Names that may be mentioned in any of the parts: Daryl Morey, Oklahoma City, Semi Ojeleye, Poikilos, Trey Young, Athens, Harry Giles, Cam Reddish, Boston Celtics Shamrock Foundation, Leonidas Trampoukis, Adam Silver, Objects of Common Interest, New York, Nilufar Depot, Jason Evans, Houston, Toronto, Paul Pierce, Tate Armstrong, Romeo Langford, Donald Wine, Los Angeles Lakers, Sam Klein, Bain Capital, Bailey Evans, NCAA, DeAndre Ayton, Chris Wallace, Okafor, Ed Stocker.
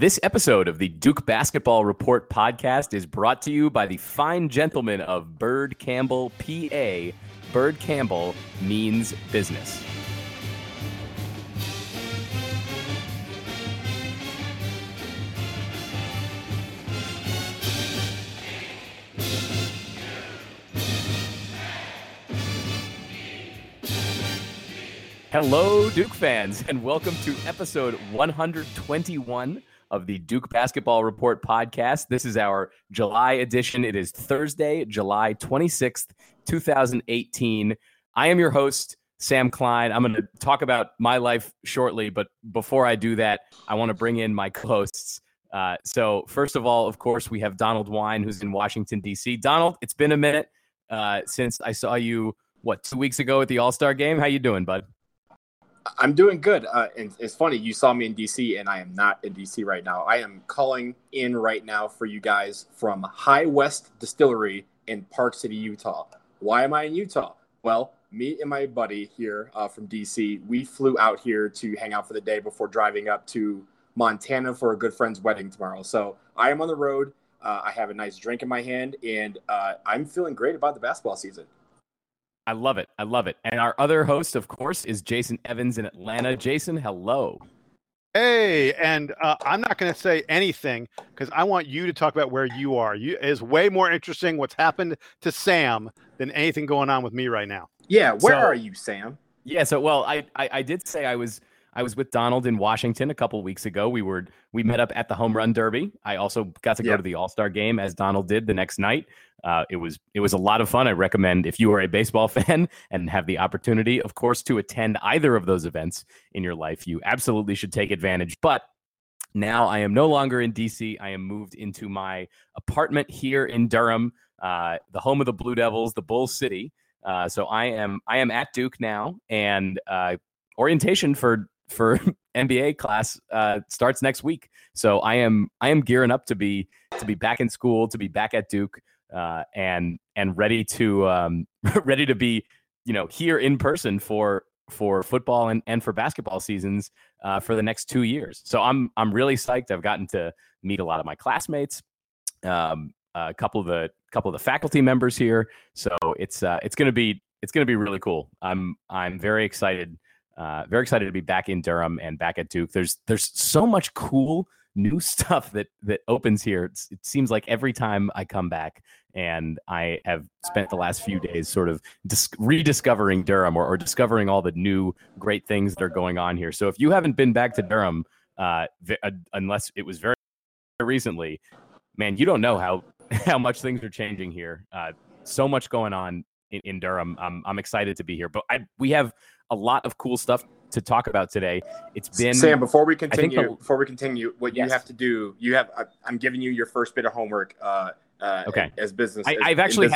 This episode of the Duke Basketball Report podcast is brought to you by the fine gentlemen of Bird Campbell, PA. Bird Campbell means business. Hello, Duke fans, and welcome to episode 121 of the Duke Basketball Report podcast. This is our July edition. It is Thursday, July 26th, 2018. I am your host, Sam Klein. I'm going to talk about my life shortly, but before I do that, I want to bring in my co-hosts. So first of all, of course, we have Donald Wine, who's in Washington, D.C. Donald, it's been a minute since I saw you, 2 weeks ago at the All-Star game? How you doing, bud? I'm doing good. And it's funny, you saw me in D.C., and I am not in D.C. right now. I am calling in right now for you guys from High West Distillery in Park City, Utah. Why am I in Utah? Well, me and my buddy here from D.C., we flew out here to hang out for the day before driving up to Montana for a good friend's wedding tomorrow. So I am on the road. I have a nice drink in my hand, and I'm feeling great about the basketball season. I love it. I love it. And our other host, of course, is Jason Evans in Atlanta. Jason, hello. Hey, and I'm not going to say anything because I want you to talk about where you are. It is way more interesting what's happened to Sam than anything going on with me right now. Yeah, where are you, Sam? Yeah, so, well, I did say I was with Donald in Washington a couple weeks ago. We met up at the Home Run Derby. I also got to go to the All-Star game, as Donald did the next night. It was a lot of fun. I recommend, if you are a baseball fan and have the opportunity, of course, to attend either of those events in your life, you absolutely should take advantage. But now I am no longer in D.C. I am moved into my apartment here in Durham, the home of the Blue Devils, the Bull City. So I am at Duke now, and orientation for MBA class starts next week. So I am gearing up to be back in school, to be back at Duke, and ready to be, here in person for football and for basketball seasons for the next 2 years. So I'm really psyched. I've gotten to meet a lot of my classmates, a couple of the faculty members here. So it's going to be really cool. I'm very excited. Very excited to be back in Durham and back at Duke. There's so much cool new stuff that opens here. It seems like every time I come back, and I have spent the last few days sort of rediscovering Durham or discovering all the new great things that are going on here. So if you haven't been back to Durham, unless it was very recently, man, you don't know how much things are changing here. So much going on in Durham. I'm excited to be here, but we have a lot of cool stuff to talk about today. It's been, Sam, before we continue, you have to do, I'm giving you your first bit of homework. Okay. As business, I've actually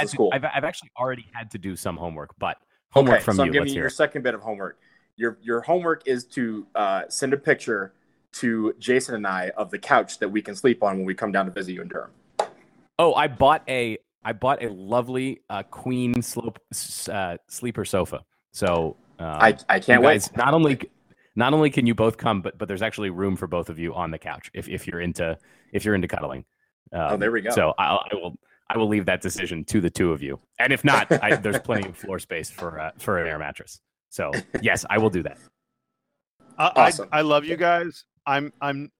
already had to do some homework, but homework okay, from so you. I'm giving you your second bit of homework. Your homework is to send a picture to Jason and I of the couch that we can sleep on when we come down to visit you in Durham. Oh, I bought a lovely queen sleeper sofa. So I can't wait. Not only can you both come, but there's actually room for both of you on the couch if you're into cuddling. There we go. So I will leave that decision to the two of you. And if not, there's plenty of floor space for an air mattress. So yes, I will do that. Awesome. I love you guys. I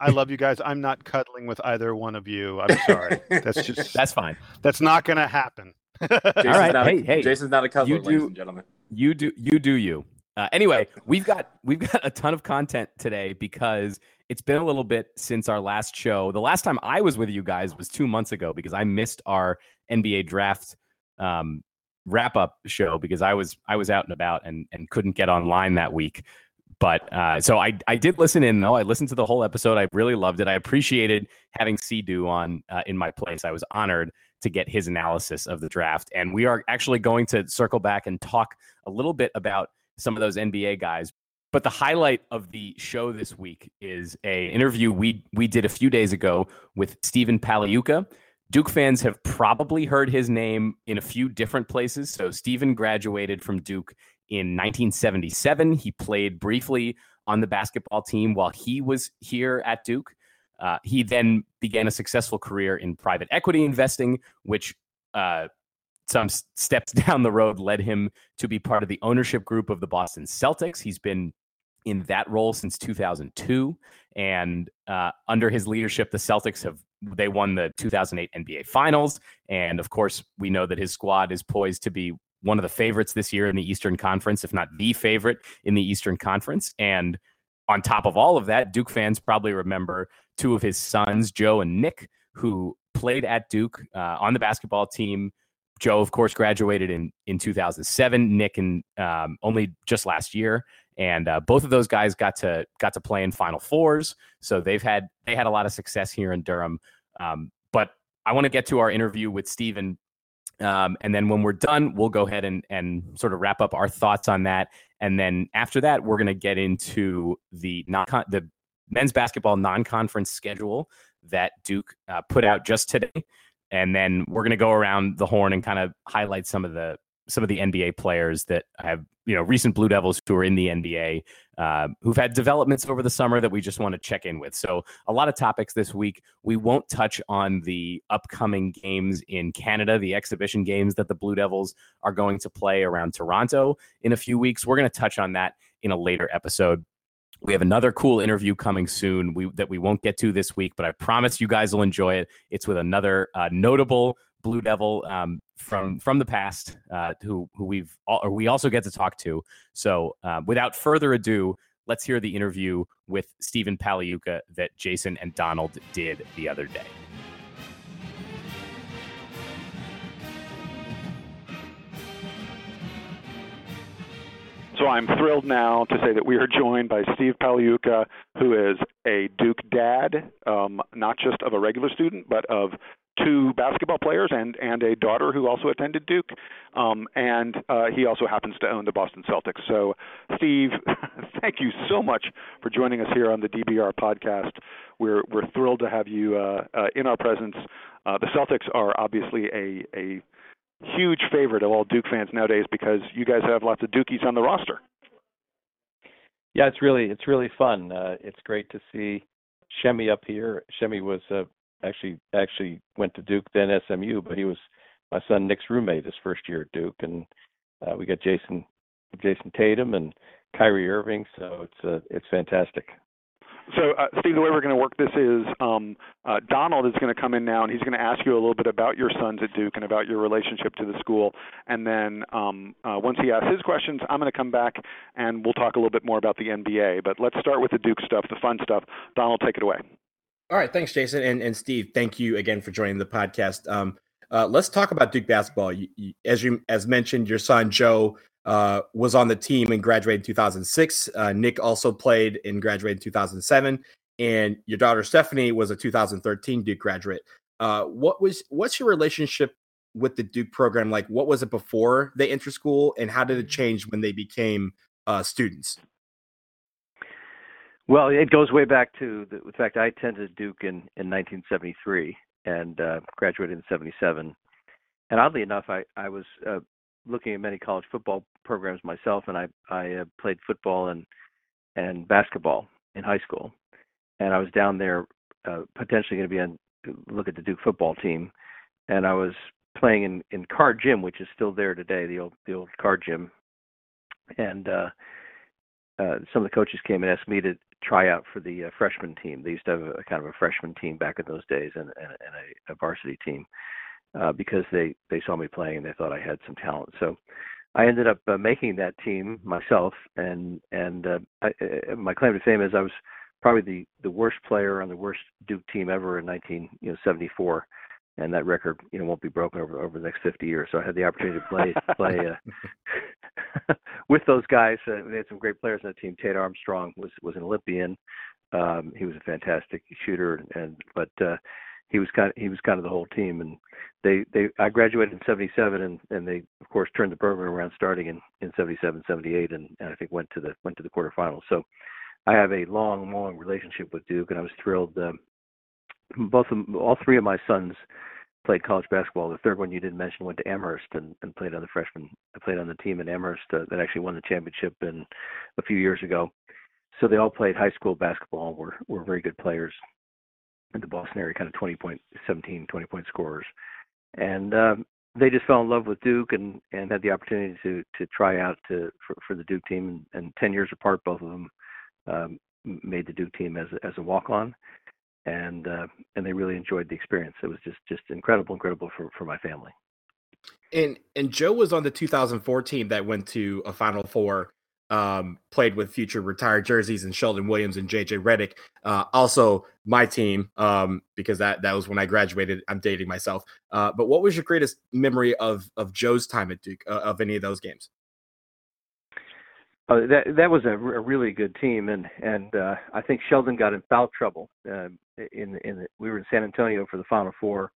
love you guys. I'm not cuddling with either one of you. I'm sorry. That's fine. That's not going to happen. Jason's all right. Jason's not a cuddler, ladies and gentlemen. You do you. Anyway, we've got a ton of content today because it's been a little bit since our last show. The last time I was with you guys was 2 months ago because I missed our NBA draft wrap up show because I was out and about and couldn't get online that week. But so I did listen in, though. I listened to the whole episode. I really loved it. I appreciated having Sidhu on in my place. I was honored to get his analysis of the draft. And we are actually going to circle back and talk a little bit about some of those NBA guys. But the highlight of the show this week is an interview we did a few days ago with Stephen Pagliuca. Duke fans have probably heard his name in a few different places. So Stephen graduated from Duke in 1977, he played briefly on the basketball team while he was here at Duke. He then began a successful career in private equity investing, which some steps down the road led him to be part of the ownership group of the Boston Celtics. He's been in that role since 2002. And under his leadership, the Celtics they won the 2008 NBA Finals. And of course, we know that his squad is poised to be one of the favorites this year in the Eastern Conference, if not the favorite in the Eastern Conference. And on top of all of that, Duke fans probably remember two of his sons, Joe and Nick, who played at Duke on the basketball team. Joe, of course, graduated in 2007, Nick in only just last year. And both of those guys got to play in Final Fours. So they had a lot of success here in Durham. But I want to get to our interview with Stephen. And then when we're done, we'll go ahead and sort of wrap up our thoughts on that. And then after that, we're going to get into the men's basketball non-conference schedule that Duke put out just today. And then we're going to go around the horn and kind of highlight some of the NBA players that have, recent Blue Devils who are in the NBA, who've had developments over the summer that we just want to check in with. So a lot of topics this week. We won't touch on the upcoming games in Canada, the exhibition games that the Blue Devils are going to play around Toronto in a few weeks. We're going to touch on that in a later episode. We have another cool interview coming soon that we won't get to this week, but I promise you guys will enjoy it. It's with another notable Blue Devil from the past who we also get to talk to. So without further ado, let's hear the interview with Stephen Pagliuca that Jason and Donald did the other day. So I'm thrilled now to say that we are joined by Steve Pagliuca, who is a Duke dad, not just of a regular student, but of two basketball players and a daughter who also attended Duke. And he also happens to own the Boston Celtics. So, Steve, thank you so much for joining us here on the DBR podcast. We're thrilled to have you in our presence. The Celtics are obviously a huge favorite of all Duke fans nowadays because you guys have lots of Dukies on the roster. Yeah, it's really fun. It's great to see Shemmy up here. Shemmy was actually went to Duke, then SMU, but he was my son Nick's roommate his first year at Duke, and we got Jason Tatum and Kyrie Irving, so it's fantastic. So, Steve, the way we're going to work this is Donald is going to come in now, and he's going to ask you a little bit about your sons at Duke and about your relationship to the school. And then once he asks his questions, I'm going to come back, and we'll talk a little bit more about the NBA. But let's start with the Duke stuff, the fun stuff. Donald, take it away. All right. Thanks, Jason. And Steve, thank you again for joining the podcast. Let's talk about Duke basketball. As mentioned, your son, Joe, was on the team and graduated in 2006. Nick also played and graduated in 2007. And your daughter, Stephanie, was a 2013 Duke graduate. What's your relationship with the Duke program like? What was it before they entered school, and how did it change when they became students? Well, it goes way back to the fact I attended Duke in 1973 and graduated in 1977. And oddly enough, I was looking at many college football programs myself, and I played football and basketball in high school. And I was down there potentially going to look at the Duke football team. And I was playing in Carr Gym, which is still there today, the old Carr Gym. And some of the coaches came and asked me to try out for the freshman team. They used to have a kind of a freshman team back in those days and a varsity team because they saw me playing and they thought I had some talent. So I ended up making that team myself. And my claim to fame is I was probably the worst player on the worst Duke team ever in 1974. And that record, won't be broken over the next 50 years. So I had the opportunity to play with those guys. They had some great players on the team. Tate Armstrong was an Olympian. He was a fantastic shooter, but he was kind of the whole team. And I graduated in 1977, and they of course turned the program around starting in 1977, 1978, and I think went to the quarterfinals. So I have a long, long relationship with Duke, and I was thrilled. All three of my sons played college basketball. The third one you didn't mention went to Amherst and played on the freshman. I played on the team in Amherst that actually won the championship a few years ago. So they all played high school basketball and were very good players. in the Boston area, kind of 20-point scorers. And they just fell in love with Duke and had the opportunity to try out for the Duke team. And 10 years apart, both of them made the Duke team as a walk-on. And they really enjoyed the experience. It was just incredible for my family. And Joe was on the 2014 team that went to a Final Four, played with future retired jerseys and Sheldon Williams and JJ Redick. Also my team, because that was when I graduated. I'm dating myself. But what was your greatest memory of Joe's time at Duke, of any of those games? That was a really good team, and I think Sheldon got in foul trouble. We were in San Antonio for the Final Four,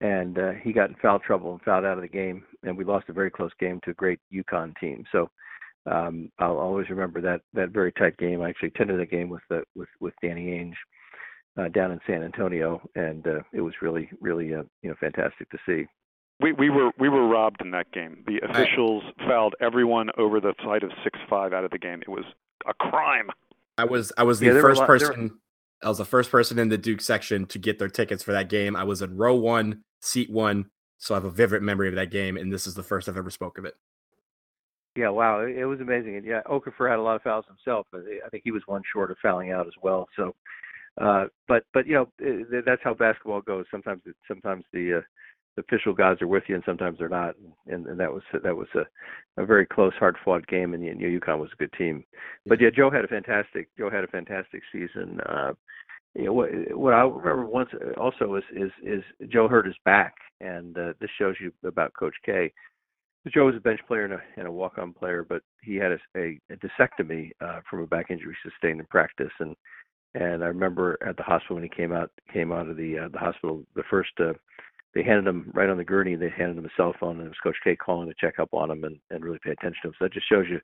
and he got in foul trouble and fouled out of the game, and we lost a very close game to a great UConn team. So I'll always remember that very tight game. I actually attended the game with Danny Ainge down in San Antonio, and it was really fantastic to see. We were robbed in that game. The officials fouled everyone over the side of 6'5" out of the game. It was a crime. I was the first person in the Duke section to get their tickets for that game. I was in row 1, seat 1, so I have a vivid memory of that game, and this is the first I've ever spoke of it. Yeah, wow, it was amazing. And yeah, Okafor had a lot of fouls himself. I think he was one short of fouling out as well. So, but that's how basketball goes. Sometimes the official guys are with you, and sometimes they're not. And that was a very close, hard-fought game, and UConn was a good team. But yeah, Joe had a fantastic season. What I remember once also is Joe hurt his back, and this shows you about Coach K. Joe was a bench player and a walk-on player, but he had a discectomy from a back injury sustained in practice, and I remember at the hospital when he came out of the hospital, the first. They handed him right on the gurney. They handed him a cell phone, and it was Coach K calling to check up on him and really pay attention to him. So that just shows you,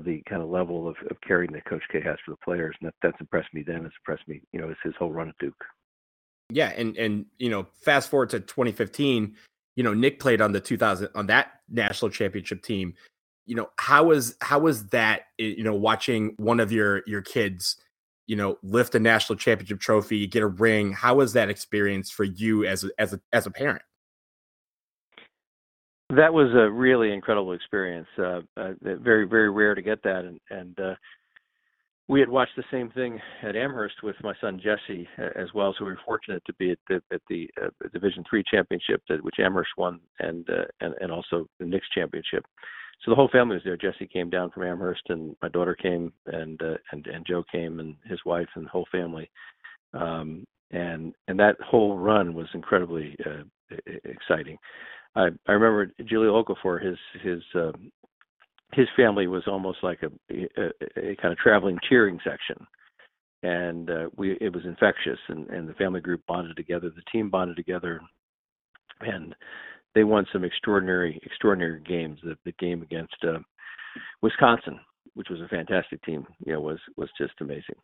the kind of level of caring that Coach K has for the players, and that's impressed me then. It's impressed me, it's his whole run at Duke. Yeah, and fast forward to 2015. Nick played on the 2000 on that national championship team. How was that? Watching one of your kids, lift a national championship trophy, get a ring. How was that experience for you as a parent? That was a really incredible experience. Very, very rare to get that. And we had watched the same thing at Amherst with my son, Jesse, as well. So we were fortunate to be at the Division III championship, which Amherst won, and also the Knicks championship. So the whole family was there. Jesse came down from Amherst, and my daughter came, and Joe came, and his wife, and the whole family. And that whole run was incredibly exciting. I remember Julio Okafor. His family was almost like a kind of traveling cheering section, and it was infectious. And the family group bonded together. The team bonded together, and they won some extraordinary games. The game against Wisconsin, which was a fantastic team, was just amazing.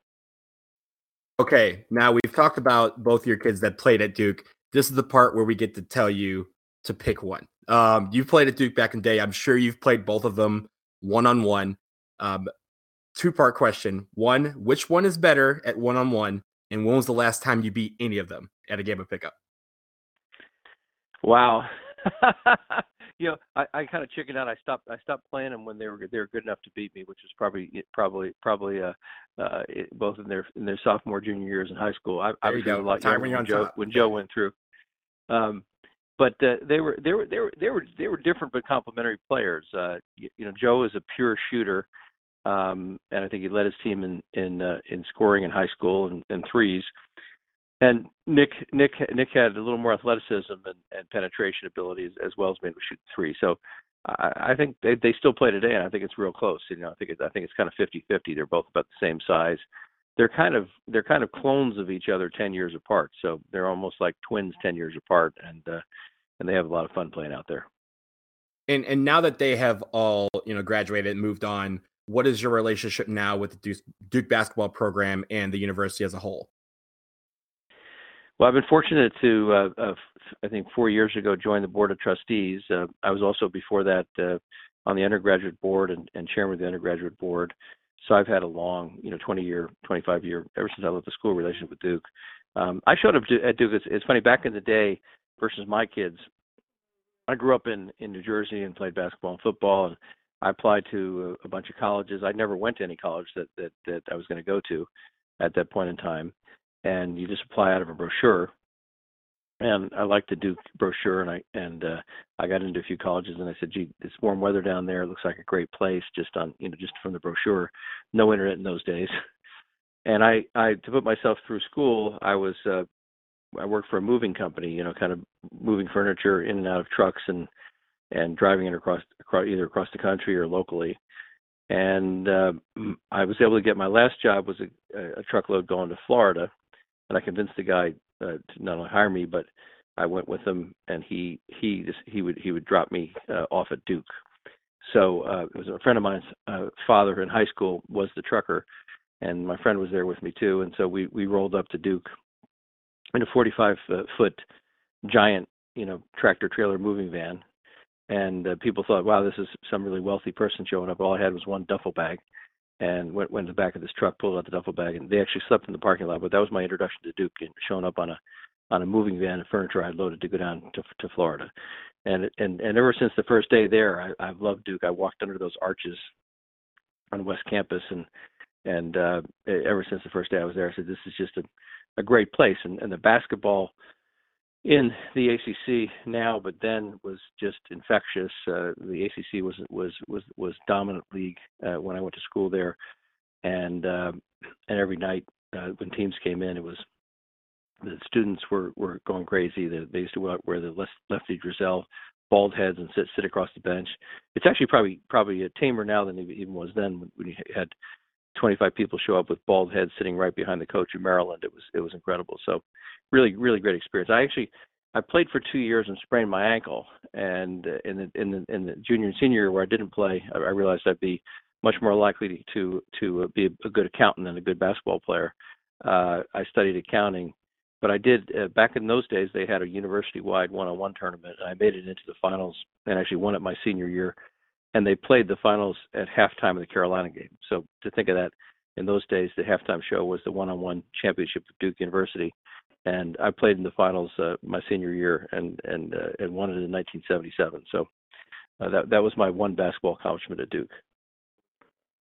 Okay, now we've talked about both your kids that played at Duke. This is the part where we get to tell you to pick one. You played at Duke back in the day. I'm sure you've played both of them one-on-one. Two-part question. One, which one is better at one-on-one, and when was the last time you beat any of them at a game of pickup? Wow. I kind of chickened out. I stopped playing them when they were good enough to beat me, which was probably both in their sophomore, junior years in high school. I was doing a lot when Joe went through. But they were different but complementary players. Joe is a pure shooter, and I think he led his team in scoring in high school and threes. And Nick had a little more athleticism and penetration abilities, as well as maybe shoot three. So I think they still play today, and I think it's real close. I think it's kind of 50-50. They're both about the same size. They're kind of clones of each other 10 years apart. So they're almost like twins 10 years apart, and they have a lot of fun playing out there. And now that they have all graduated and moved on, what is your relationship now with the Duke basketball program and the university as a whole? Well, I've been fortunate to, I think 4 years ago, join the Board of Trustees. I was also before that on the undergraduate board and chairman of the undergraduate board. So I've had a long, 25-year, ever since I left the school, relationship with Duke. I showed up at Duke. It's funny, back in the day versus my kids, I grew up in New Jersey and played basketball and football, and I applied to a bunch of colleges. I never went to any college that I was going to go to at that point in time, and you just apply out of a brochure. And I liked the Duke brochure, and I got into a few colleges, and I said, "Gee, it's warm weather down there. It looks like a great place." Just from the brochure, no internet in those days. And I to put myself through school, I worked for a moving company, kind of moving furniture in and out of trucks and driving it across the country or locally. And I was able to get my last job was a truckload going to Florida, and I convinced the guy to not only hire me, but I went with him, and he would drop me off at Duke. So it was a friend of mine's father in high school was the trucker, and my friend was there with me too. And so we rolled up to Duke in a 45-foot giant, tractor trailer moving van, and people thought, "Wow, this is some really wealthy person showing up." All I had was one duffel bag, and went to the back of this truck, pulled out the duffel bag, and they actually slept in the parking lot. But that was my introduction to Duke, and showing up on a moving van and furniture I had loaded to go down to Florida. And ever since the first day there, I've loved Duke. I walked under those arches on West Campus, and ever since the first day I was there, I said, "This is just a great place." And the basketball in the ACC now, but then was just infectious. The ACC was dominant league when I went to school there, and every night when teams came in, it was the students were going crazy. They used to wear the lefty Drizel bald heads and sit across the bench. It's actually probably tamer now than it even was then, when you had 25 people show up with bald heads sitting right behind the coach in Maryland. It was incredible. So really, really great experience. I played for 2 years and sprained my ankle. And in the junior and senior year where I didn't play, I realized I'd be much more likely to be a good accountant than a good basketball player. I studied accounting, but I did back in those days, they had a university-wide one-on-one tournament. And I made it into the finals and actually won it my senior year. And they played the finals at halftime of the Carolina game. So to think of that, in those days, the halftime show was the one-on-one championship at Duke University. And I played in the finals my senior year and won it in 1977. So that was my one basketball accomplishment at Duke.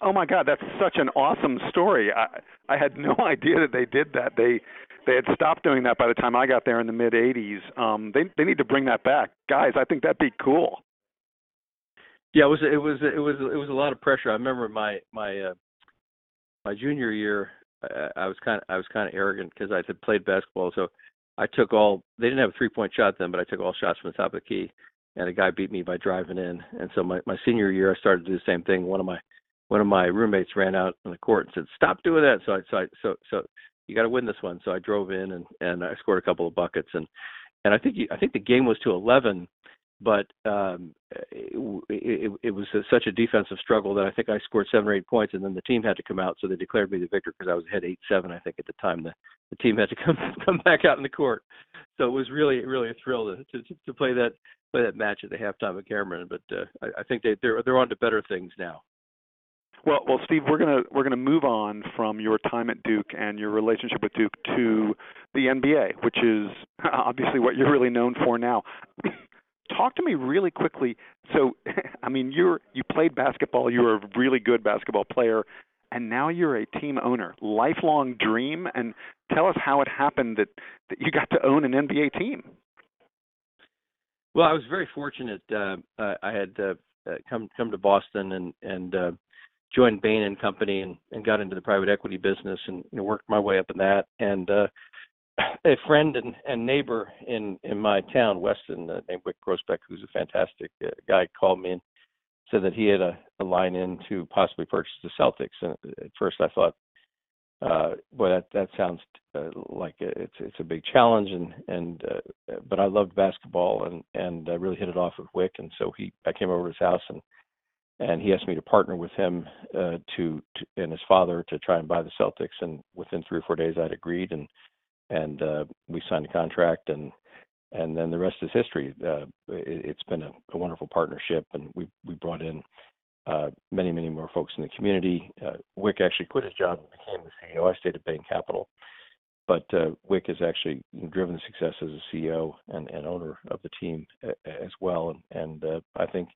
Oh, my God, that's such an awesome story. I had no idea that they did that. They had stopped doing that by the time I got there in the mid-'80s. They need to bring that back. Guys, I think that'd be cool. Yeah, it was a lot of pressure. I remember my junior year, I was kind of arrogant because I had played basketball, so they didn't have a 3-point shot then, but I took all shots from the top of the key, and a guy beat me by driving in. And so my senior year, I started to do the same thing. One of my roommates ran out on the court and said, "Stop doing that!" So you got to win this one. So I drove in and I scored a couple of buckets, and I think the game was to 11. But it was such a defensive struggle that I think I scored 7 or 8 points, and then the team had to come out, so they declared me the victor because I was ahead 8-7, I think, at the time. The team had to come back out in the court, so it was really, really a thrill to play that match at the halftime of Cameron. But I think they're on to better things now. Well, Steve, we're gonna move on from your time at Duke and your relationship with Duke to the NBA, which is obviously what you're really known for now. Talk to me really quickly. So, I mean, you played basketball. You were a really good basketball player, and now you're a team owner. Lifelong dream. And tell us how it happened that you got to own an NBA team. Well, I was very fortunate. I had come to Boston and joined Bain & Company and got into the private equity business and worked my way up in that. And a friend and neighbor in my town, Weston, named Wyc Grousbeck, who's a fantastic guy, called me and said that he had a line in to possibly purchase the Celtics. And at first I thought, boy, that sounds like it's a big challenge. But I loved basketball and I really hit it off with Wyc. And so I came over to his house and he asked me to partner with him and his father to try and buy the Celtics. And within 3 or 4 days I'd agreed and we signed a contract, and then the rest is history. It's been a wonderful partnership, and we brought in many, many more folks in the community. Wyc actually quit his job and became the CEO. I stayed at Bain Capital. But Wyc has actually driven success as a CEO and owner of the team as well. And I think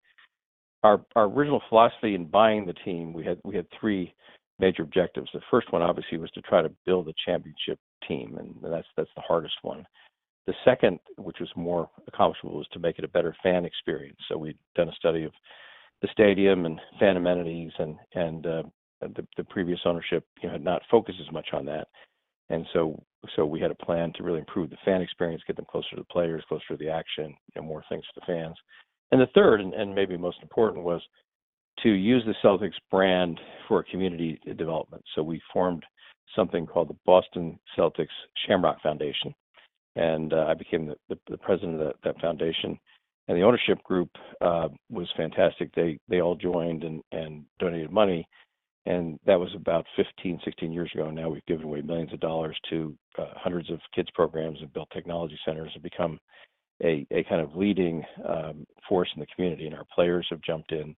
our original philosophy in buying the team, we had three major objectives. The first one, obviously, was to try to build a championship team, and that's the hardest one. The second, which was more accomplishable, was to make it a better fan experience. So we'd done a study of the stadium and fan amenities, and the previous ownership had not focused as much on that. And so we had a plan to really improve the fan experience, get them closer to the players, closer to the action, more things to the fans. And the third, and maybe most important, was to use the Celtics brand for community development. So we formed something called the Boston Celtics Shamrock Foundation. And I became the president of that foundation. And the ownership group was fantastic. They all joined and donated money. And that was about 15, 16 years ago. And now we've given away millions of dollars to hundreds of kids programs and built technology centers and become a kind of leading force in the community. And our players have jumped in.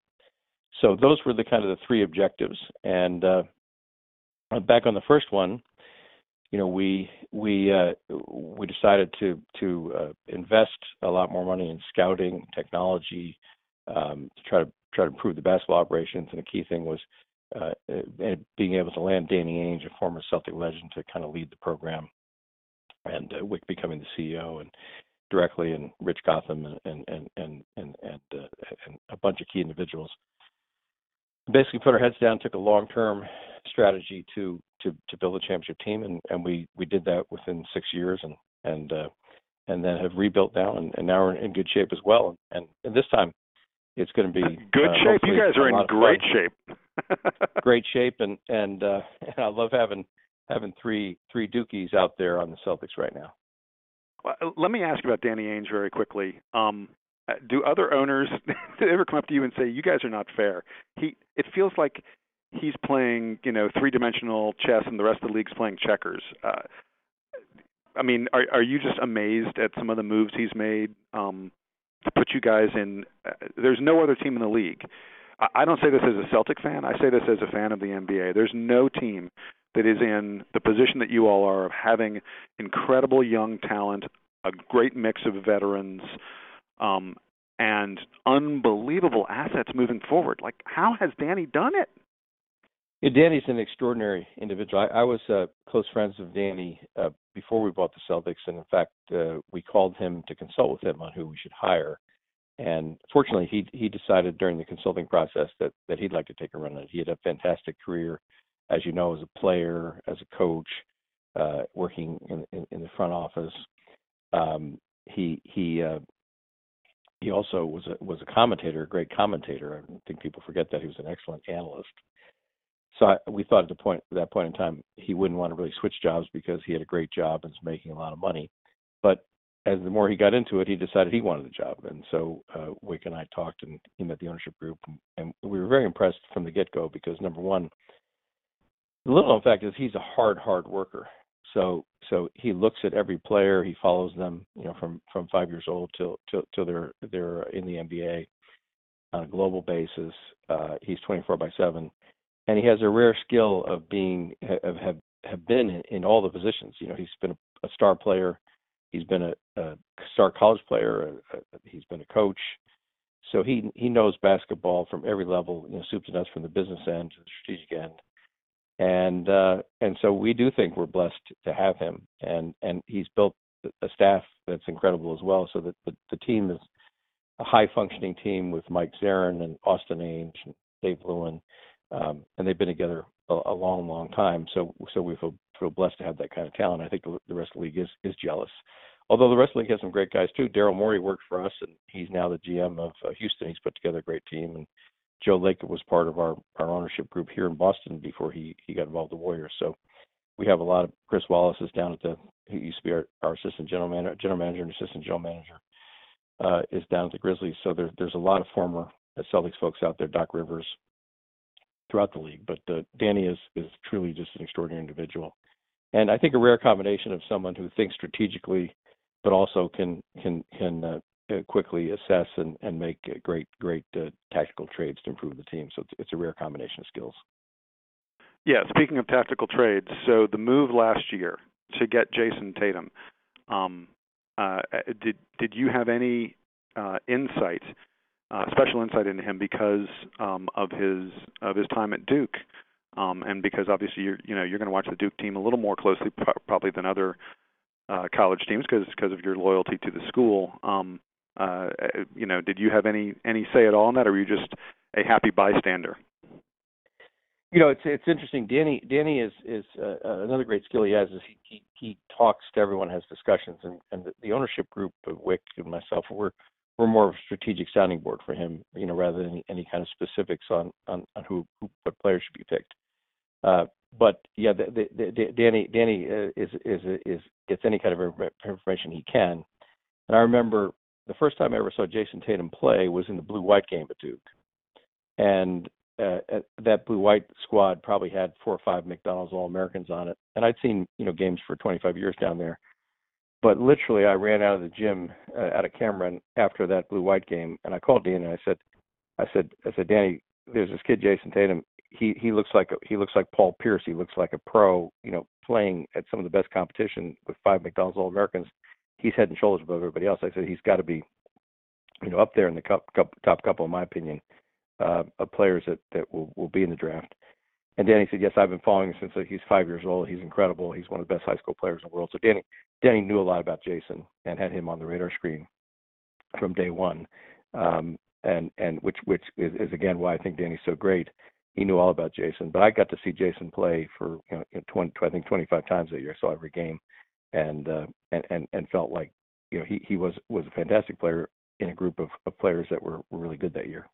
So those were the kind of the three objectives. And back on the first one, we decided to invest a lot more money in scouting, technology, to try to improve the basketball operations. And the key thing was being able to land Danny Ainge, a former Celtic legend, to kind of lead the program, and Wyc becoming the CEO, and directly, and Rich Gotham, and a bunch of key individuals. Basically, put our heads down, took a long-term strategy to build a championship team, and we did that within 6 years, and then have rebuilt now, and now we're in good shape as well. And this time, it's going to be good shape. You guys are in great shape. Great shape, and I love having three Dukies out there on the Celtics right now. Well, let me ask about Danny Ainge very quickly. Do other owners ever come up to you and say, "You guys are not fair"? It feels like he's playing, three-dimensional chess, and the rest of the league's playing checkers. Are you just amazed at some of the moves he's made to put you guys in? There's no other team in the league. I don't say this as a Celtic fan. I say this as a fan of the NBA. There's no team that is in the position that you all are of having incredible young talent, a great mix of veterans, and unbelievable assets moving forward. Like, how has Danny done it? Yeah, Danny's an extraordinary individual. I was close friends of Danny before we bought the Celtics, and in fact, we called him to consult with him on who we should hire. And fortunately, he decided during the consulting process that he'd like to take a run at it. He had a fantastic career, as you know, as a player, as a coach, working in the front office. He also was a commentator, a great commentator. I think people forget that he was an excellent analyst. So we thought at that point in time he wouldn't want to really switch jobs because he had a great job and was making a lot of money. But as the more he got into it, he decided he wanted the job, and so Wyc and I talked, and he met the ownership group, and we were very impressed from the get-go because number one, the little known fact is he's a hard worker. So he looks at every player. He follows them, from 5 years old till they're in the NBA on a global basis. He's 24/7, and he has a rare skill of have been in all the positions. He's been a star player. He's been a star college player. He's been a coach. So he knows basketball from every level, soup to nuts, from the business end to the strategic end. And so we do think we're blessed to have him, and he's built a staff that's incredible as well. So that the team is a high functioning team with Mike Zarin and Austin Ainge and Dave Lewin, and they've been together a long time. So we feel blessed to have that kind of talent. I think the rest of the league is jealous, although the rest of the league has some great guys too. Daryl Morey worked for us, and he's now the GM of Houston. He's put together a great team, and Joe Lake was part of our ownership group here in Boston before he got involved with the Warriors. So we have a lot of Chris Wallace is down at he used to be our assistant general manager and assistant general manager is down at the Grizzlies. So there's a lot of former Celtics folks out there, Doc Rivers, throughout the league. But Danny is truly just an extraordinary individual. And I think a rare combination of someone who thinks strategically, but also can quickly assess and make great tactical trades to improve the team. So it's a rare combination of skills. Yeah, speaking of tactical trades, so the move last year to get Jason Tatum. Did you have any insight, special insight into him because of his time at Duke, and because obviously you're going to watch the Duke team a little more closely probably than other college teams because of your loyalty to the school. Did you have any say at all in that, or were you just a happy bystander? You know, it's interesting. Danny is another great skill he has is he talks to everyone, has discussions, and the ownership group of Wyc and myself we're more of a strategic sounding board for him, you know, rather than any kind of specifics on who what players should be picked. But Danny is gets any kind of information he can, and I remember. The first time I ever saw Jason Tatum play was in the blue-white game at Duke. And that blue-white squad probably had 4 or 5 McDonald's All-Americans on it. And I'd seen, games for 25 years down there. But literally I ran out of the gym out of Cameron after that blue-white game. And I called Dean and I said, Danny, there's this kid, Jason Tatum. He looks like Paul Pierce. He looks like a pro, playing at some of the best competition with 5 McDonald's All-Americans. He's head and shoulders above everybody else. I said he's got to be, up there in the top couple, in my opinion, of players that will be in the draft. And Danny said, yes, I've been following him since he's 5 years old. He's incredible. He's one of the best high school players in the world. So Danny knew a lot about Jason and had him on the radar screen from day one, and which is again why I think Danny's so great. He knew all about Jason, but I got to see Jason play for 25 times that year, so every game. And felt like he was a fantastic player in a group of players that were really good that year.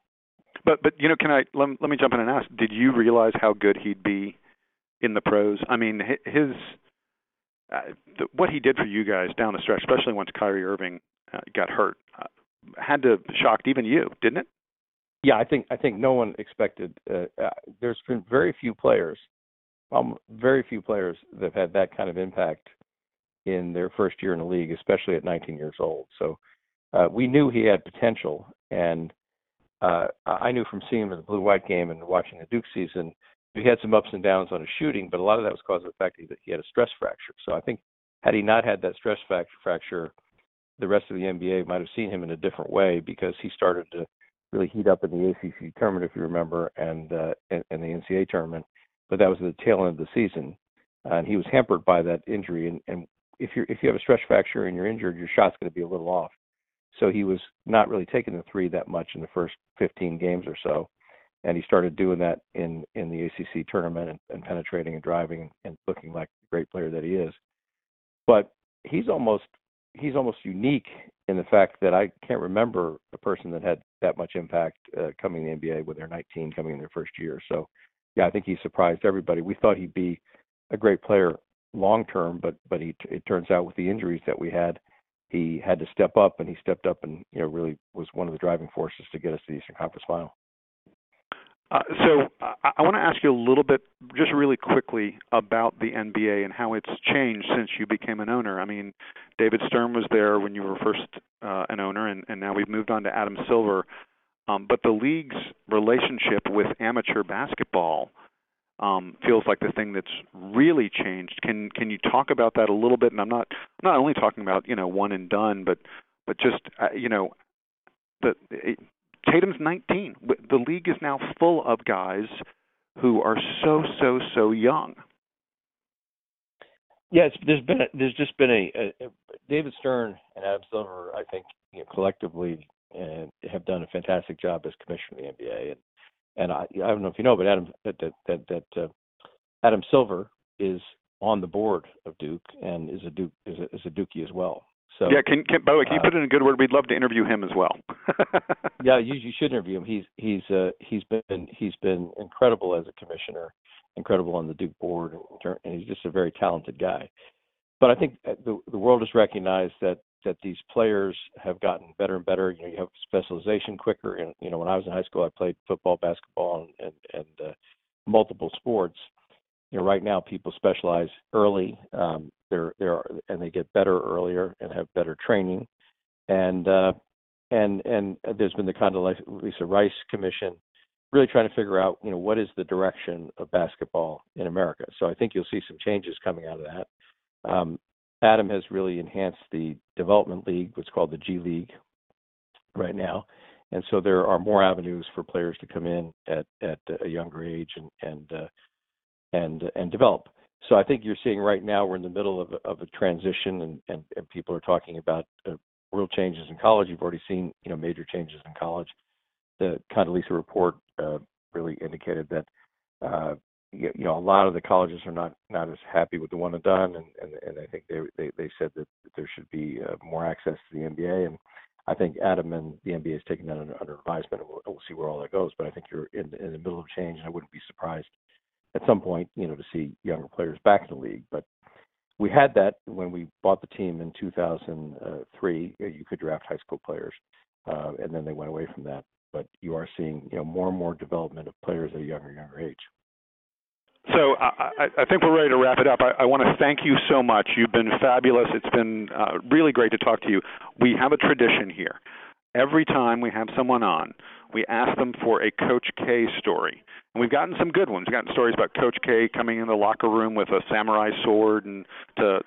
But can I let me jump in and ask? Did you realize how good he'd be in the pros? I mean, his what he did for you guys down the stretch, especially once Kyrie Irving got hurt, had to shocked even you, didn't it? Yeah, I think no one expected. There's been very few players that have had that kind of impact in their first year in the league, especially at 19 years old. So we knew he had potential, and I knew from seeing him in the blue-white game and watching the Duke season, he had some ups and downs on his shooting, but a lot of that was caused by the fact that he had a stress fracture. So I think had he not had that stress fracture, the rest of the NBA might have seen him in a different way because he started to really heat up in the ACC tournament, if you remember, and the NCAA tournament. But that was at the tail end of the season, and he was hampered by that injury, and if you have a stress fracture and you're injured, your shot's going to be a little off. So he was not really taking the three that much in the first 15 games or so, and he started doing that in the ACC tournament and penetrating and driving and looking like the great player that he is. But he's almost unique in the fact that I can't remember a person that had that much impact coming to the NBA when they're 19, coming in their first year. So yeah, I think he surprised everybody. We thought he'd be a great player long term, but it turns out with the injuries that we had, he had to step up, and he stepped up, and really was one of the driving forces to get us to the Eastern Conference Final. So I want to ask you a little bit, just really quickly, about the NBA and how it's changed since you became an owner. I mean, David Stern was there when you were first an owner, and now we've moved on to Adam Silver. But the league's relationship with amateur basketball feels like the thing that's really changed. Can you talk about that a little bit? And I'm not only talking about one and done, but just Tatum's 19. The league is now full of guys who are so young. Yes, there's just been a David Stern and Adam Silver, I think, collectively have done a fantastic job as commissioner of the NBA. And I don't know if you know, but Adam Silver is on the board of Duke and is a Dukie as well. So yeah, by the way, can you put in a good word? We'd love to interview him as well. Yeah, you should interview him. He's been incredible as a commissioner, incredible on the Duke board, and he's just a very talented guy. But I think the world has recognized that these players have gotten better and better. You have specialization quicker. And, when I was in high school, I played football, basketball, and multiple sports. Right now people specialize early. They get better earlier and have better training. And there's been the Condoleezza Rice Commission really trying to figure out, what is the direction of basketball in America. So I think you'll see some changes coming out of that. Adam has really enhanced the development league, what's called the G League right now. And so there are more avenues for players to come in at a younger age and develop. So I think you're seeing right now we're in the middle of a transition, and people are talking about real changes in college. You've already seen, you know, major changes in college. The Condoleezza report really indicated that you know a lot of the colleges are not as happy with the one and done, and I think they said that there should be more access to the NBA, and I think Adam and the NBA has taken that under advisement, and we'll see where all that goes. But I think you're in the middle of change, and I wouldn't be surprised at some point, you know, to see younger players back in the league. But we had that when we bought the team in 2003. You could draft high school players, and then they went away from that. But you are seeing, you know, more and more development of players at a younger age. So I think we're ready to wrap it up. I want to thank you so much. You've been fabulous. It's been really great to talk to you. We have a tradition here. Every time we have someone on, we ask them for a Coach K story. And we've gotten some good ones. We've gotten stories about Coach K coming in the locker room with a samurai sword and to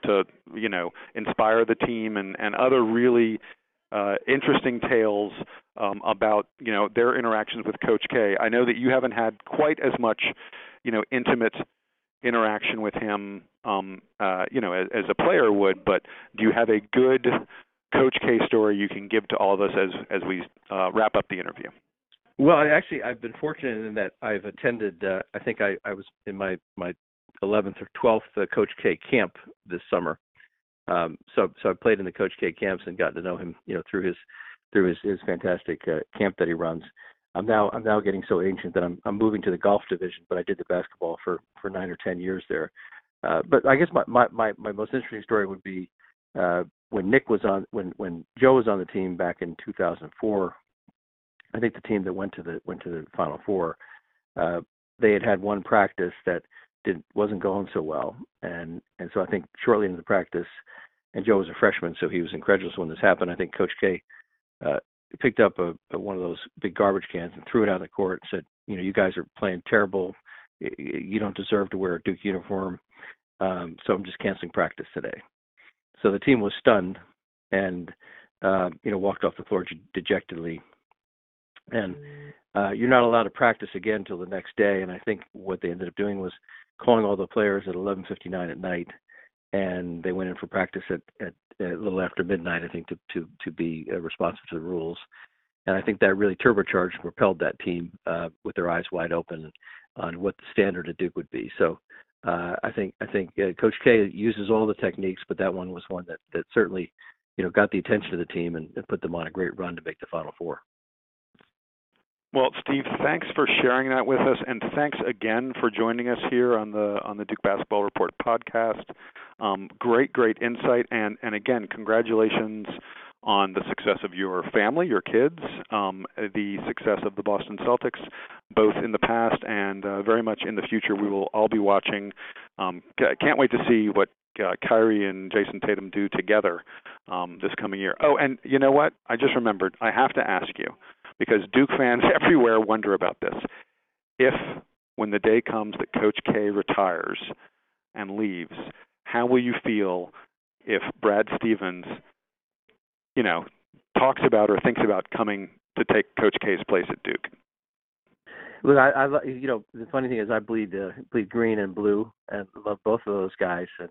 you know, inspire the team, and other really interesting tales about, you know, their interactions with Coach K. I know that you haven't had quite as much, you know, intimate interaction with him, you know, as a player would, but do you have a good Coach K story you can give to all of us as we wrap up the interview? Well, I've been fortunate in that I've attended, I think I was in my 11th or 12th Coach K camp this summer. So I played in the Coach K camps and got to know him, you know, through his fantastic camp that he runs. I'm now getting so ancient that I'm moving to the golf division, but I did the basketball for 9 or 10 years there. But I guess my most interesting story would be when Nick was on, when Joe was on the team back in 2004. I think the team that went to the Final Four, they had one practice that wasn't going so well, and so I think shortly into the practice, and Joe was a freshman, so he was incredulous when this happened. I think Coach K picked up one of those big garbage cans and threw it out on the court and said, you know, you guys are playing terrible. You don't deserve to wear a Duke uniform, so I'm just canceling practice today. So the team was stunned and, you know, walked off the floor dejectedly. And you're not allowed to practice again until the next day. And I think what they ended up doing was calling all the players at 11:59 at night, and they went in for practice at a little after midnight, I think, to be responsive to the rules. And I think that really turbocharged and propelled that team with their eyes wide open on what the standard at Duke would be. So I think Coach K uses all the techniques, but that one was one that certainly, you know, got the attention of the team and put them on a great run to make the Final Four. Well, Steve, thanks for sharing that with us, and thanks again for joining us here on the Duke Basketball Report podcast. Great insight, and again, congratulations on the success of your family, your kids, the success of the Boston Celtics, both in the past and very much in the future. We will all be watching. Can't wait to see what Kyrie and Jason Tatum do together this coming year. Oh, and you know what? I just remembered. I have to ask you, because Duke fans everywhere wonder about this. If, when the day comes that Coach K retires and leaves, how will you feel if Brad Stevens, you know, talks about or thinks about coming to take Coach K's place at Duke? Look, I you know, the funny thing is I bleed green and blue and love both of those guys. And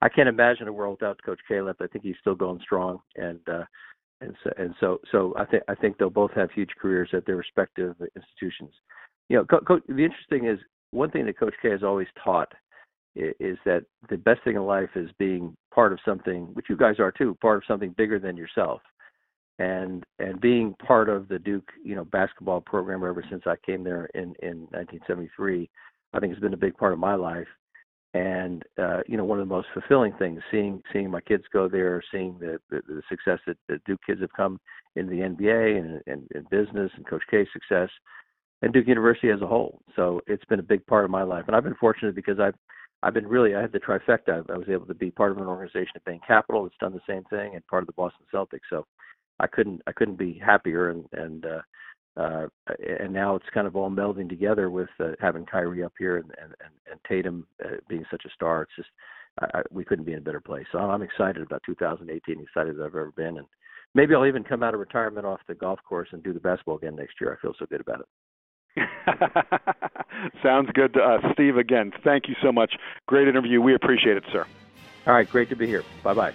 I can't imagine a world without Coach K left. I think he's still going strong, And so I think they'll both have huge careers at their respective institutions. You know, the interesting is one thing that Coach K has always taught is that the best thing in life is being part of something, which you guys are too, part of something bigger than yourself. And being part of the Duke, you know, basketball program ever since I came there in 1973, I think has been a big part of my life. And, you know, one of the most fulfilling things, seeing my kids go there, seeing the success that the Duke kids have come in the NBA and business, and Coach K's success, and Duke University as a whole. So it's been a big part of my life. And I've been fortunate because I had the trifecta. I was able to be part of an organization at Bain Capital that's done the same thing, and part of the Boston Celtics. So I couldn't be happier. And now it's kind of all melding together with having Kyrie up here and Tatum being such a star. It's just we couldn't be in a better place. So I'm excited about 2018, excited as I've ever been. And maybe I'll even come out of retirement off the golf course and do the basketball again next year. I feel so good about it. Sounds good to us. Steve, again, thank you so much. Great interview. We appreciate it, sir. All right. Great to be here. Bye-bye.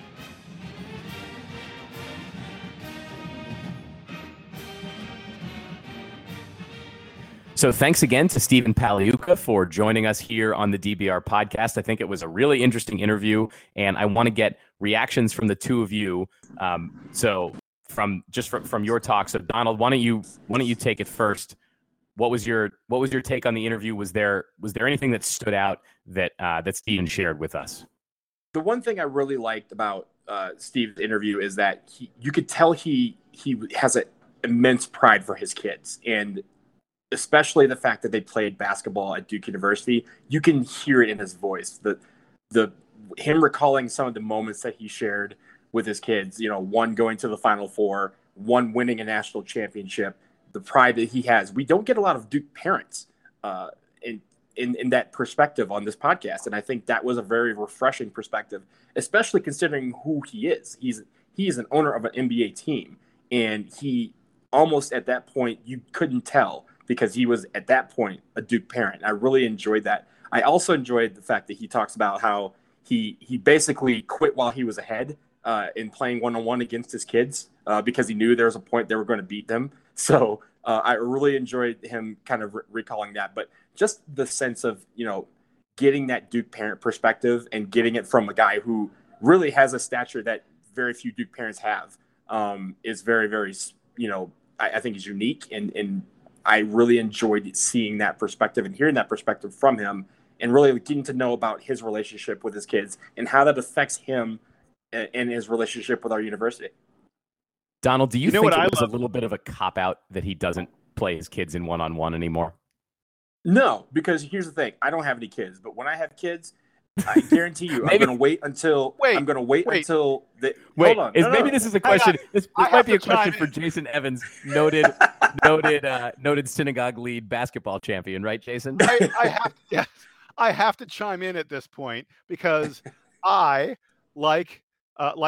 So thanks again to Stephen Pagliuca for joining us here on the DBR podcast. I think it was a really interesting interview, and I want to get reactions from the two of you. So from your talk. So Donald, why don't you take it first? What was your take on the interview? Was there anything that stood out that Stephen shared with us? The one thing I really liked about Steve's interview is that you could tell he has an immense pride for his kids, and especially the fact that they played basketball at Duke University. You can hear it in his voice. Him recalling some of the moments that he shared with his kids, you know, one going to the Final Four, one winning a national championship, the pride that he has. We don't get a lot of Duke parents in that perspective on this podcast. And I think that was a very refreshing perspective, especially considering who he is. He is an owner of an NBA team. And he almost at that point, you couldn't tell, because he was, at that point, a Duke parent. I really enjoyed that. I also enjoyed the fact that he talks about how he basically quit while he was ahead in playing one-on-one against his kids because he knew there was a point they were going to beat them. So I really enjoyed him kind of recalling that. But just the sense of, you know, getting that Duke parent perspective and getting it from a guy who really has a stature that very few Duke parents have is very, very, you know, I think is unique, and I really enjoyed seeing that perspective and hearing that perspective from him, and really getting to know about his relationship with his kids and how that affects him and his relationship with our university. Donald, do you think it was a little bit of a cop-out that he doesn't play his kids in one-on-one anymore? No, because here's the thing. I don't have any kids, but when I have kids, I guarantee you, I'm going to wait until. Maybe this is a question. This might be a question for Jason Evans, noted synagogue lead basketball champion, right, Jason? I have to chime in at this point, because I, like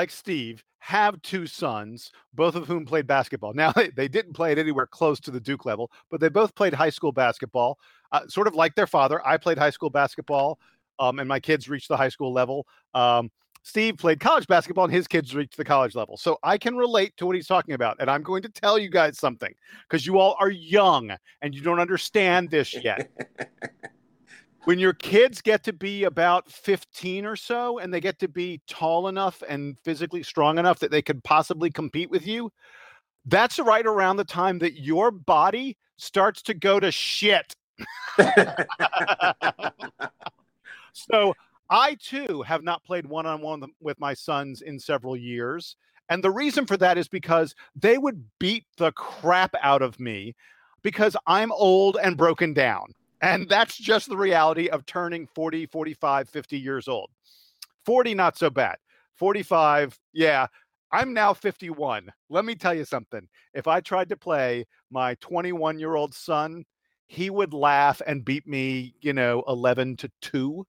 Steve, have two sons, both of whom played basketball. Now, they didn't play it anywhere close to the Duke level, but they both played high school basketball, sort of like their father. I played high school basketball. And my kids reached the high school level. Steve played college basketball, and his kids reached the college level. So I can relate to what he's talking about. And I'm going to tell you guys something, because you all are young and you don't understand this yet. When your kids get to be about 15 or so, and they get to be tall enough and physically strong enough that they could possibly compete with you, that's right around the time that your body starts to go to shit. So I, too, have not played one-on-one with my sons in several years. And the reason for that is because they would beat the crap out of me because I'm old and broken down. And that's just the reality of turning 40, 45, 50 years old. 40, not so bad. 45, yeah. I'm now 51. Let me tell you something. If I tried to play my 21-year-old son, he would laugh and beat me, 11-2.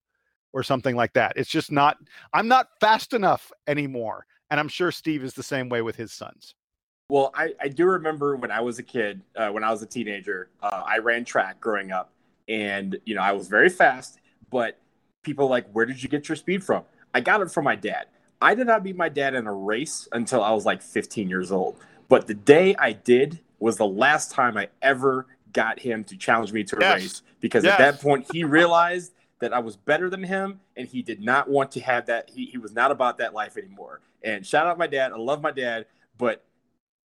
Or something like that. It's just not, I'm not fast enough anymore. And I'm sure Steve is the same way with his sons. Well, I do remember when I was a kid, when I was a teenager, I ran track growing up, and, I was very fast, but people were like, where did you get your speed from? I got it from my dad. I did not beat my dad in a race until I was like 15 years old. But the day I did was the last time I ever got him to challenge me to a race, because at that point he realized that I was better than him, and he did not want to have that. He was not about that life anymore. And shout out my dad. I love my dad. But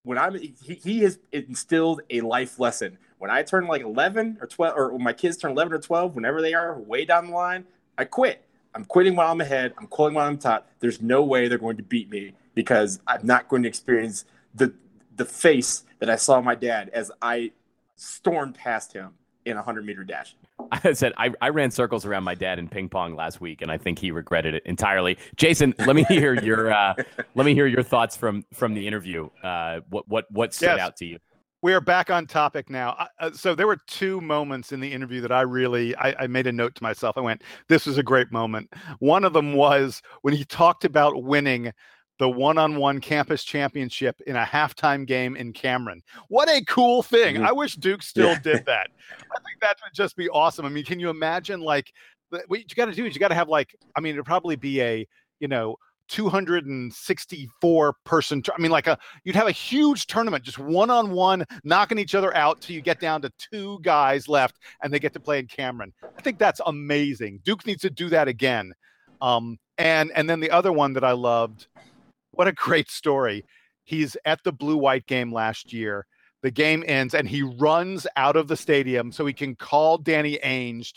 when he has instilled a life lesson. When I turn like 11 or 12, or when my kids turn 11 or 12, whenever they are way down the line, I quit. I'm quitting while I'm ahead. I'm quitting while I'm top. There's no way they're going to beat me, because I'm not going to experience the face that I saw my dad as I stormed past him in a 100-meter dash. I said I ran circles around my dad in ping pong last week, and I think he regretted it entirely. Jason, let me hear your thoughts from the interview. What stood out to you? We are back on topic now. So there were two moments in the interview that I made a note to myself. I went, this was a great moment. One of them was when he talked about winning the one-on-one campus championship in a halftime game in Cameron. What a cool thing. I wish Duke still did that. I think that would just be awesome. I mean, can you imagine, like, what you got to do is you got to have, like, I mean, it'd probably be a, you know, 264 person. I mean, like you'd have a huge tournament, just one-on-one, knocking each other out till you get down to two guys left and they get to play in Cameron. I think that's amazing. Duke needs to do that again. And then the other one that I loved, what a great story. He's at the blue-white game last year. The game ends and he runs out of the stadium so he can call Danny Ainge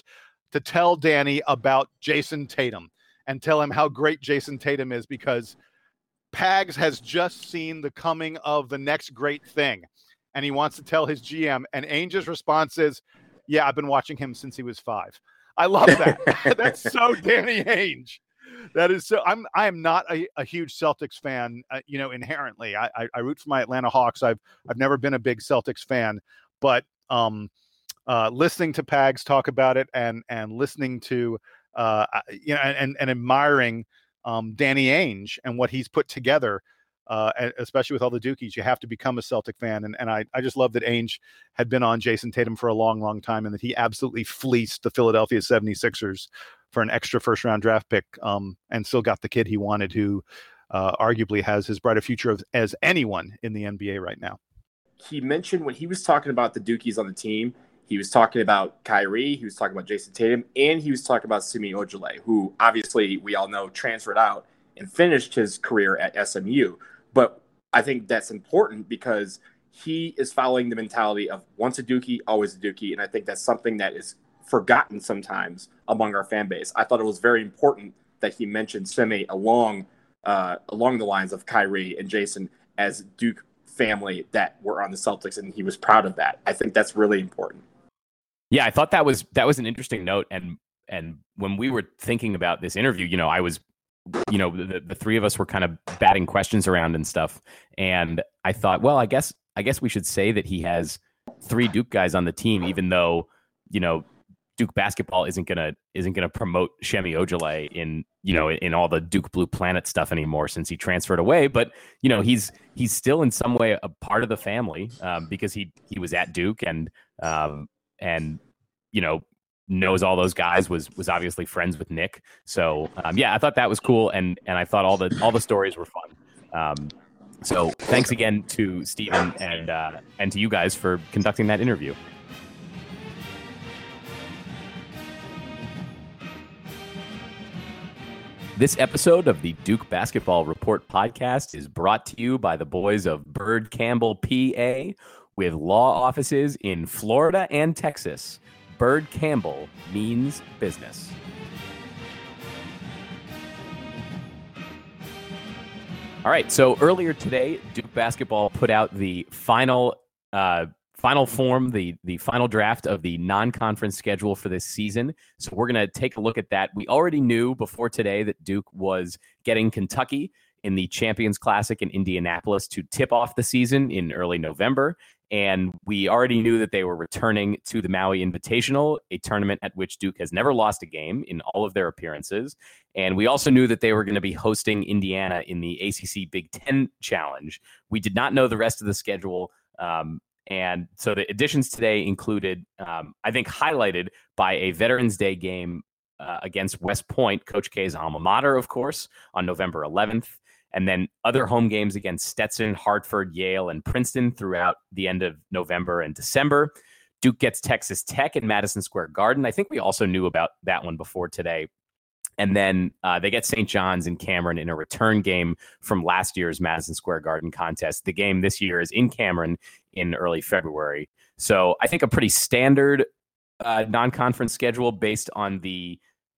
to tell Danny about Jason Tatum and tell him how great Jason Tatum is, because Pags has just seen the coming of the next great thing. And he wants to tell his GM, and Ainge's response is, yeah, I've been watching him since he was 5. I love that. That's so Danny Ainge. That is so. I am not a huge Celtics fan, you know, inherently. I root for my Atlanta Hawks. I've never been a big Celtics fan, but listening to Pags talk about it and listening to you know, and admiring Danny Ainge and what he's put together, especially with all the Dukies, you have to become a Celtic fan. And I just love that Ainge had been on Jason Tatum for a long, long time, and that he absolutely fleeced the Philadelphia 76ers for an extra first-round draft pick, and still got the kid he wanted, who arguably has as bright a future as anyone in the NBA right now. He mentioned when he was talking about the Dukies on the team, he was talking about Kyrie, he was talking about Jason Tatum, and he was talking about Semi Ojeleye, who obviously we all know transferred out and finished his career at SMU. But I think that's important because he is following the mentality of once a Dookie, always a Dookie, and I think that's something that is forgotten sometimes among our fan base. I thought it was very important that he mentioned Semi along the lines of Kyrie and Jason as Duke family that were on the Celtics, and he was proud of that. I think that's really important. Yeah, I thought that was an interesting note. And when we were thinking about this interview, you know, I was, you know, the three of us were kind of batting questions around and stuff. And I thought, well, I guess we should say that he has three Duke guys on the team, even though, you know, Duke basketball isn't gonna promote Shemmy Ojeleye in all the Duke Blue Planet stuff anymore since he transferred away. But you know, he's still in some way a part of the family, because he was at Duke and you know, knows all those guys, was obviously friends with Nick. So yeah, I thought that was cool, and I thought all the stories were fun. So thanks again to Stephen and to you guys for conducting that interview. This episode of the Duke Basketball Report podcast is brought to you by the boys of Bird Campbell, PA, with law offices in Florida and Texas. Bird Campbell means business. All right, so earlier today, Duke Basketball put out the final form, the final draft of the non-conference schedule for this season. So we're going to take a look at that. We already knew before today that Duke was getting Kentucky in the Champions Classic in Indianapolis to tip off the season in early November. And we already knew that they were returning to the Maui Invitational, a tournament at which Duke has never lost a game in all of their appearances. And we also knew that they were going to be hosting Indiana in the ACC Big Ten Challenge. We did not know the rest of the schedule, and so the additions today included, I think, highlighted by a Veterans Day game against West Point, Coach K's alma mater, of course, on November 11th, and then other home games against Stetson, Hartford, Yale, and Princeton throughout the end of November and December. Duke gets Texas Tech in Madison Square Garden. I think we also knew about that one before today. And then they get St. John's and Cameron in a return game from last year's Madison Square Garden contest. The game this year is in Cameron in early February. So I think a pretty standard non-conference schedule based on the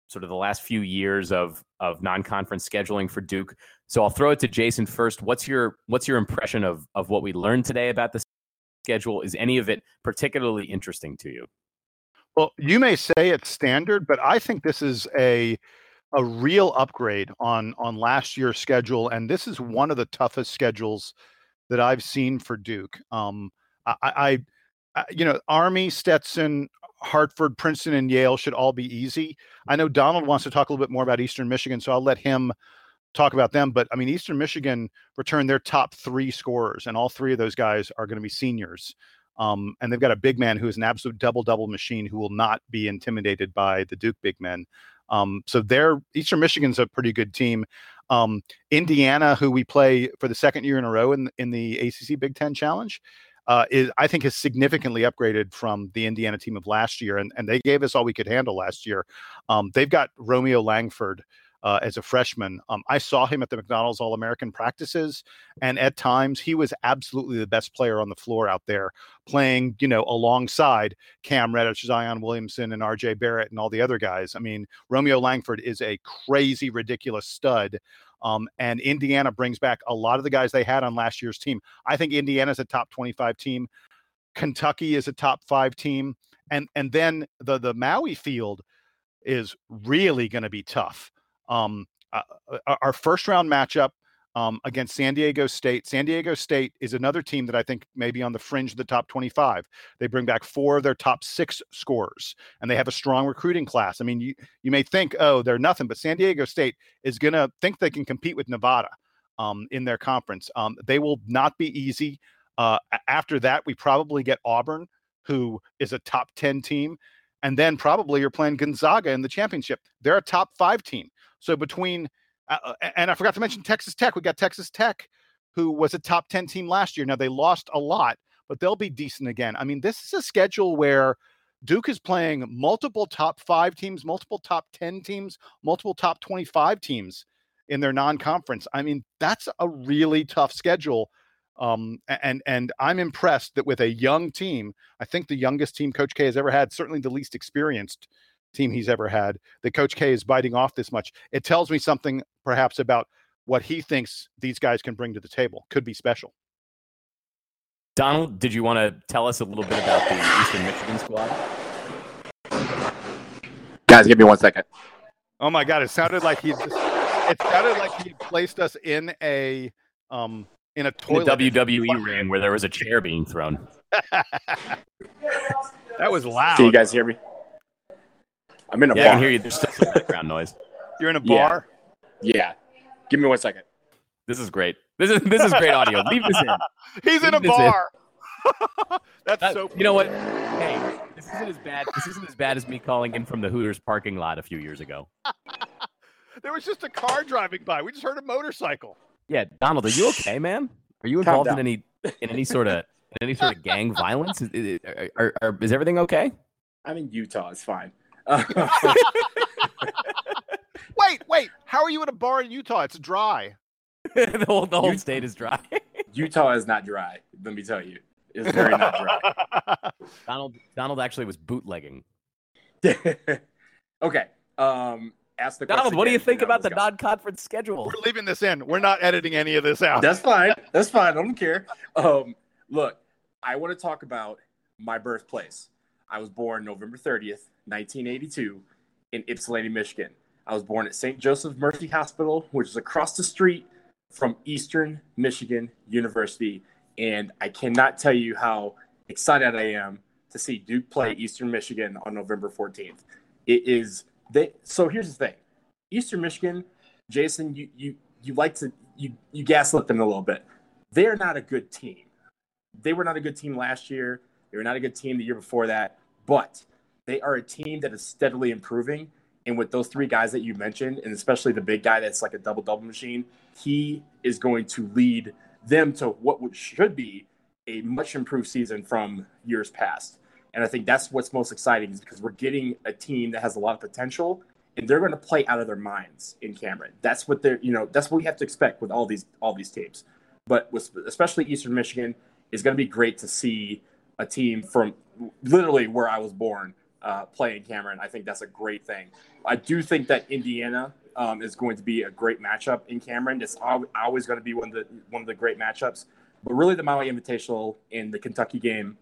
sort of the last few years of non-conference scheduling for Duke. So I'll throw it to Jason first. What's your impression of what we learned today about the schedule? Is any of it particularly interesting to you? Well, you may say it's standard, but I think this is a real upgrade on last year's schedule. And this is one of the toughest schedules that I've seen for Duke. Army, Stetson, Hartford, Princeton, and Yale should all be easy. I know Donald wants to talk a little bit more about Eastern Michigan, so I'll let him talk about them. But I mean, Eastern Michigan returned their top three scorers, and all three of those guys are going to be seniors. And they've got a big man who is an absolute double-double machine who will not be intimidated by the Duke big men. So Eastern Michigan's a pretty good team. Indiana, who we play for the second year in a row in the ACC Big Ten Challenge, is significantly upgraded from the Indiana team of last year. And they gave us all we could handle last year. They've got Romeo Langford as a freshman. I saw him at the McDonald's All-American practices, and at times he was absolutely the best player on the floor out there, playing, alongside Cam Reddish, Zion Williamson, and RJ Barrett and all the other guys. I mean, Romeo Langford is a crazy, ridiculous stud. And Indiana brings back a lot of the guys they had on last year's team. I think Indiana's a top 25 team. Kentucky is a top 5 team. And then the Maui field is really going to be tough. Our first round matchup against San Diego State. San Diego State is another team that I think may be on the fringe of the top 25. They bring back 4 of their top 6 scorers, and they have a strong recruiting class. I mean, you may think, oh, they're nothing, but San Diego State is going to think they can compete with Nevada in their conference. They will not be easy. After that, we probably get Auburn, who is a top 10 team. And then probably you're playing Gonzaga in the championship. They're a top 5 team. So between, and I forgot to mention Texas Tech. We got Texas Tech, who was a top 10 team last year. Now they lost a lot, but they'll be decent again. I mean, this is a schedule where Duke is playing multiple top 5 teams, multiple top 10 teams, multiple top 25 teams in their non-conference. I mean, that's a really tough schedule. And I'm impressed that with a young team, I think the youngest team Coach K has ever had, certainly the least experienced team he's ever had, that Coach K is biting off this much. It tells me something perhaps about what he thinks these guys can bring to the table. Could be special. Donald, did you want to tell us a little bit about the Eastern Michigan squad? Guys, give me 1 second. Oh my God. It sounded like he placed us in a, in a toilet. In the WWE ring where there was a chair being thrown. That was loud. Can you guys hear me? I'm in a bar. I can hear you. There's still some background noise. You're in a bar? Yeah. Give me 1 second. This is great. This is great audio. Leave this in. He's in a bar. That's so funny. You know what? Hey, this isn't as bad as me calling in from the Hooters parking lot a few years ago. There was just a car driving by. We just heard a motorcycle. Yeah, Donald, are you okay, man? Are you involved in any sort of gang violence? Is everything okay? I'm in Utah. It's fine. Wait. How are you in a bar in Utah? It's dry. the whole state is dry. Utah is not dry. Let me tell you, it's very not dry. Donald actually was bootlegging. Okay. Ask the question. Donald, what do you think about the non-conference schedule? We're leaving this in. We're not editing any of this out. That's fine. I don't care. Look, I want to talk about my birthplace. I was born November 30th, 1982, in Ypsilanti, Michigan. I was born at St. Joseph Mercy Hospital, which is across the street from Eastern Michigan University. And I cannot tell you how excited I am to see Duke play Eastern Michigan on November 14th. It is... So here's the thing, Eastern Michigan, Jason, you gaslit them a little bit. They're not a good team. They were not a good team last year. They were not a good team the year before that. But they are a team that is steadily improving. And with those 3 guys that you mentioned, and especially the big guy that's like a double-double machine, he is going to lead them to what should be a much improved season from years past. And I think that's what's most exciting is because we're getting a team that has a lot of potential, and they're going to play out of their minds in Cameron. That's what that's what we have to expect with all these teams. But especially Eastern Michigan, it's going to be great to see a team from literally where I was born play in Cameron. I think that's a great thing. I do think that Indiana is going to be a great matchup in Cameron. It's always going to be one of the great matchups. But really, the Maui Invitational and the Kentucky game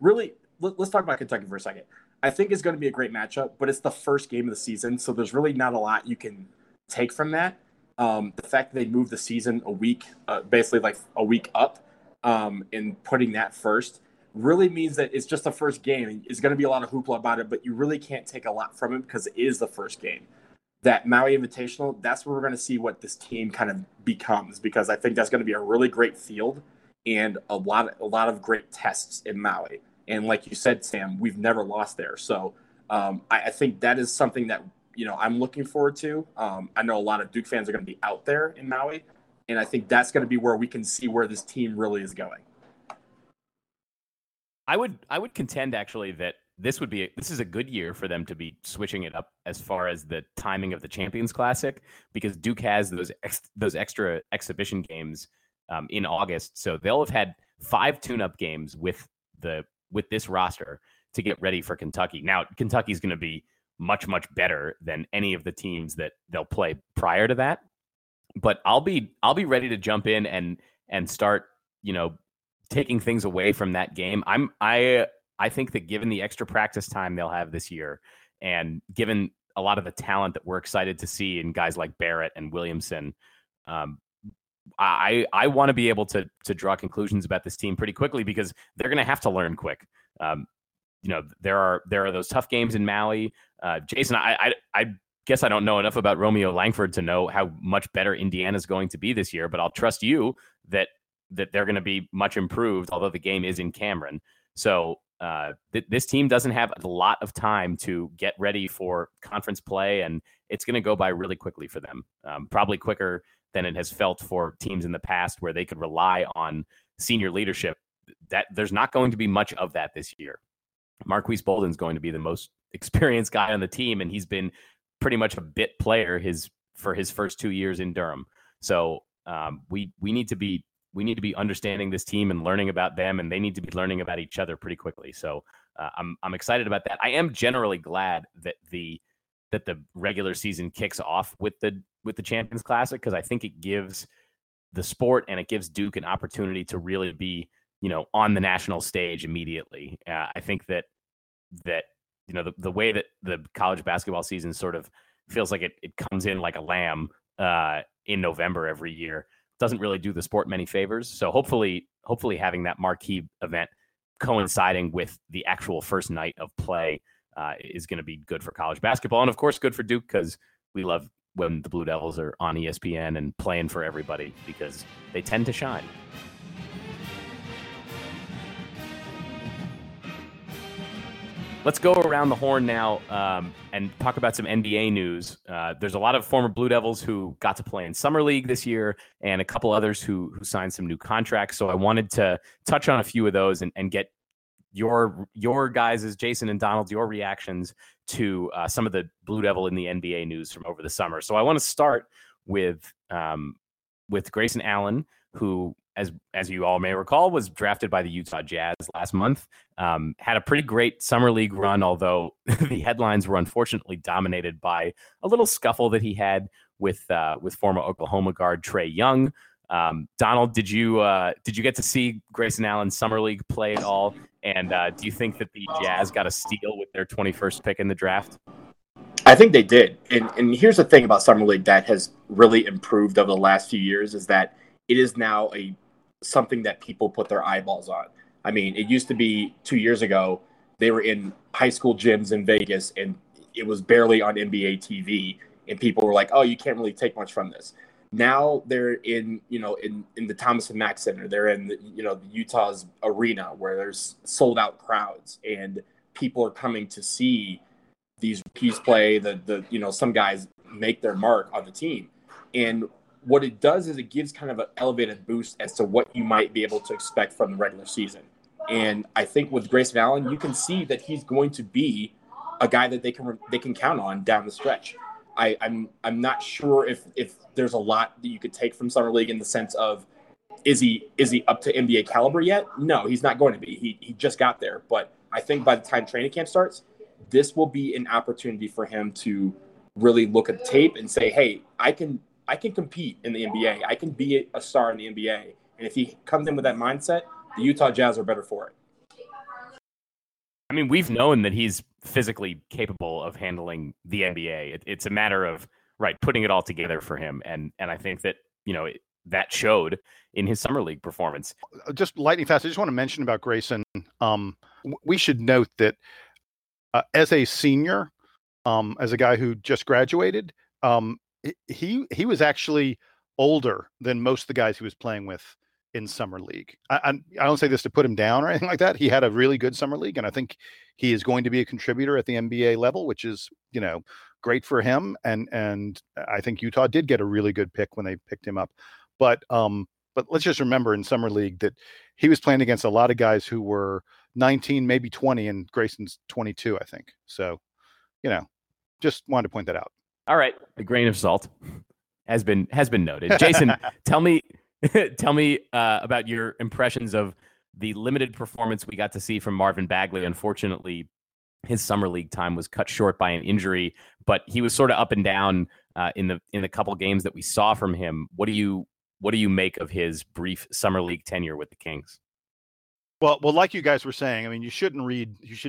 really. Let's talk about Kentucky for a second. I think it's going to be a great matchup, but it's the first game of the season, so there's really not a lot you can take from that. The fact that they moved the season a week, basically like a week up, and putting that first really means that it's just the first game. It's going to be a lot of hoopla about it, but you really can't take a lot from it because it is the first game. That Maui Invitational, that's where we're going to see what this team kind of becomes, because I think that's going to be a really great field and a lot of great tests in Maui. And like you said, Sam, we've never lost there. So I think that is something that, you know, I'm looking forward to. I know a lot of Duke fans are going to be out there in Maui, and I think that's going to be where we can see where this team really is going. I would contend actually that this is a good year for them to be switching it up as far as the timing of the Champions Classic, because Duke has those extra exhibition games in August, so they'll have had 5 tune-up games with this roster to get ready for Kentucky. Now, Kentucky's going to be much better than any of the teams that they'll play prior to that, but I'll be ready to jump in and start, you know, taking things away from that game. I think that given the extra practice time they'll have this year, and given a lot of the talent that we're excited to see in guys like Barrett and Williamson, I want to be able to draw conclusions about this team pretty quickly, because they're going to have to learn quick. You know, there are those tough games in Maui. Jason, I guess I don't know enough about Romeo Langford to know how much better Indiana's going to be this year, but I'll trust you that they're going to be much improved, although the game is in Cameron. So this team doesn't have a lot of time to get ready for conference play, and it's going to go by really quickly for them, probably quicker than it has felt for teams in the past where they could rely on senior leadership. That there's not going to be much of that this year. Marquise Bolden's going to be the most experienced guy on the team, and he's been pretty much a bit player for his first 2 years in Durham. So we need to be understanding this team and learning about them, and they need to be learning about each other pretty quickly. So I'm excited about that. I am generally glad that the regular season kicks off with the Champions Classic, because I think it gives the sport and it gives Duke an opportunity to really be, you know, on the national stage immediately. I think that you know, the way that the college basketball season sort of feels like it comes in like a lamb in November every year doesn't really do the sport many favors. So hopefully having that marquee event coinciding with the actual first night of play is going to be good for college basketball, and of course good for Duke, because we love when the Blue Devils are on ESPN and playing for everybody, because they tend to shine. Let's go around the horn now and talk about some NBA news. There's a lot of former Blue Devils who got to play in Summer League this year, and a couple others who signed some new contracts. So I wanted to touch on a few of those and get your guys', Jason and Donald, your reactions to some of the Blue Devil in the NBA news from over the summer. So I want to start with Grayson Allen, who, as you all may recall, was drafted by the Utah Jazz last month. Had a pretty great summer league run, although the headlines were unfortunately dominated by a little scuffle that he had with former Oklahoma guard Trey Young. Donald, did you get to see Grayson Allen's summer league play at all? And do you think that the Jazz got a steal with their 21st pick in the draft? I think they did. And here's the thing about summer league that has really improved over the last few years, is that it is now something that people put their eyeballs on. I mean, it used to be 2 years ago, they were in high school gyms in Vegas, and it was barely on NBA TV, and people were like, oh, you can't really take much from this. Now they're in the Thomas & Mack Center. They're in the Utah's arena, where there's sold out crowds, and people are coming to see these rookies play, some guys make their mark on the team. And what it does is it gives kind of an elevated boost as to what you might be able to expect from the regular season. And I think with Grayson Allen, you can see that he's going to be a guy that they can count on down the stretch. I'm not sure if there's a lot that you could take from summer league in the sense of, is he up to NBA caliber yet? No, he's not going to be. He just got there. But I think by the time training camp starts, this will be an opportunity for him to really look at tape and say, hey, I can compete in the NBA. I can be a star in the NBA. And if he comes in with that mindset, the Utah Jazz are better for it. I mean, we've known that he's physically capable of handling the NBA. It's a matter of putting it all together for him, and I think that, you know, that showed in his summer league performance. Just lightning fast, I just want to mention about Grayson. We should note that as a senior, as a guy who just graduated, he was actually older than most of the guys he was playing with in summer league. I don't say this to put him down or anything like that. He had a really good summer league, and I think he is going to be a contributor at the NBA level, which is, you know, great for him. And I think Utah did get a really good pick when they picked him up. But let's just remember in summer league that he was playing against a lot of guys who were 19, maybe 20, and Grayson's 22, I think. So, you know, just wanted to point that out. All right. A grain of salt has been noted. Jason, tell me about your impressions of the limited performance we got to see from Marvin Bagley. Unfortunately, his summer league time was cut short by an injury, but he was sort of up and down in the couple games that we saw from him. What do you make of his brief summer league tenure with the Kings? Well, like you guys were saying, I mean, you should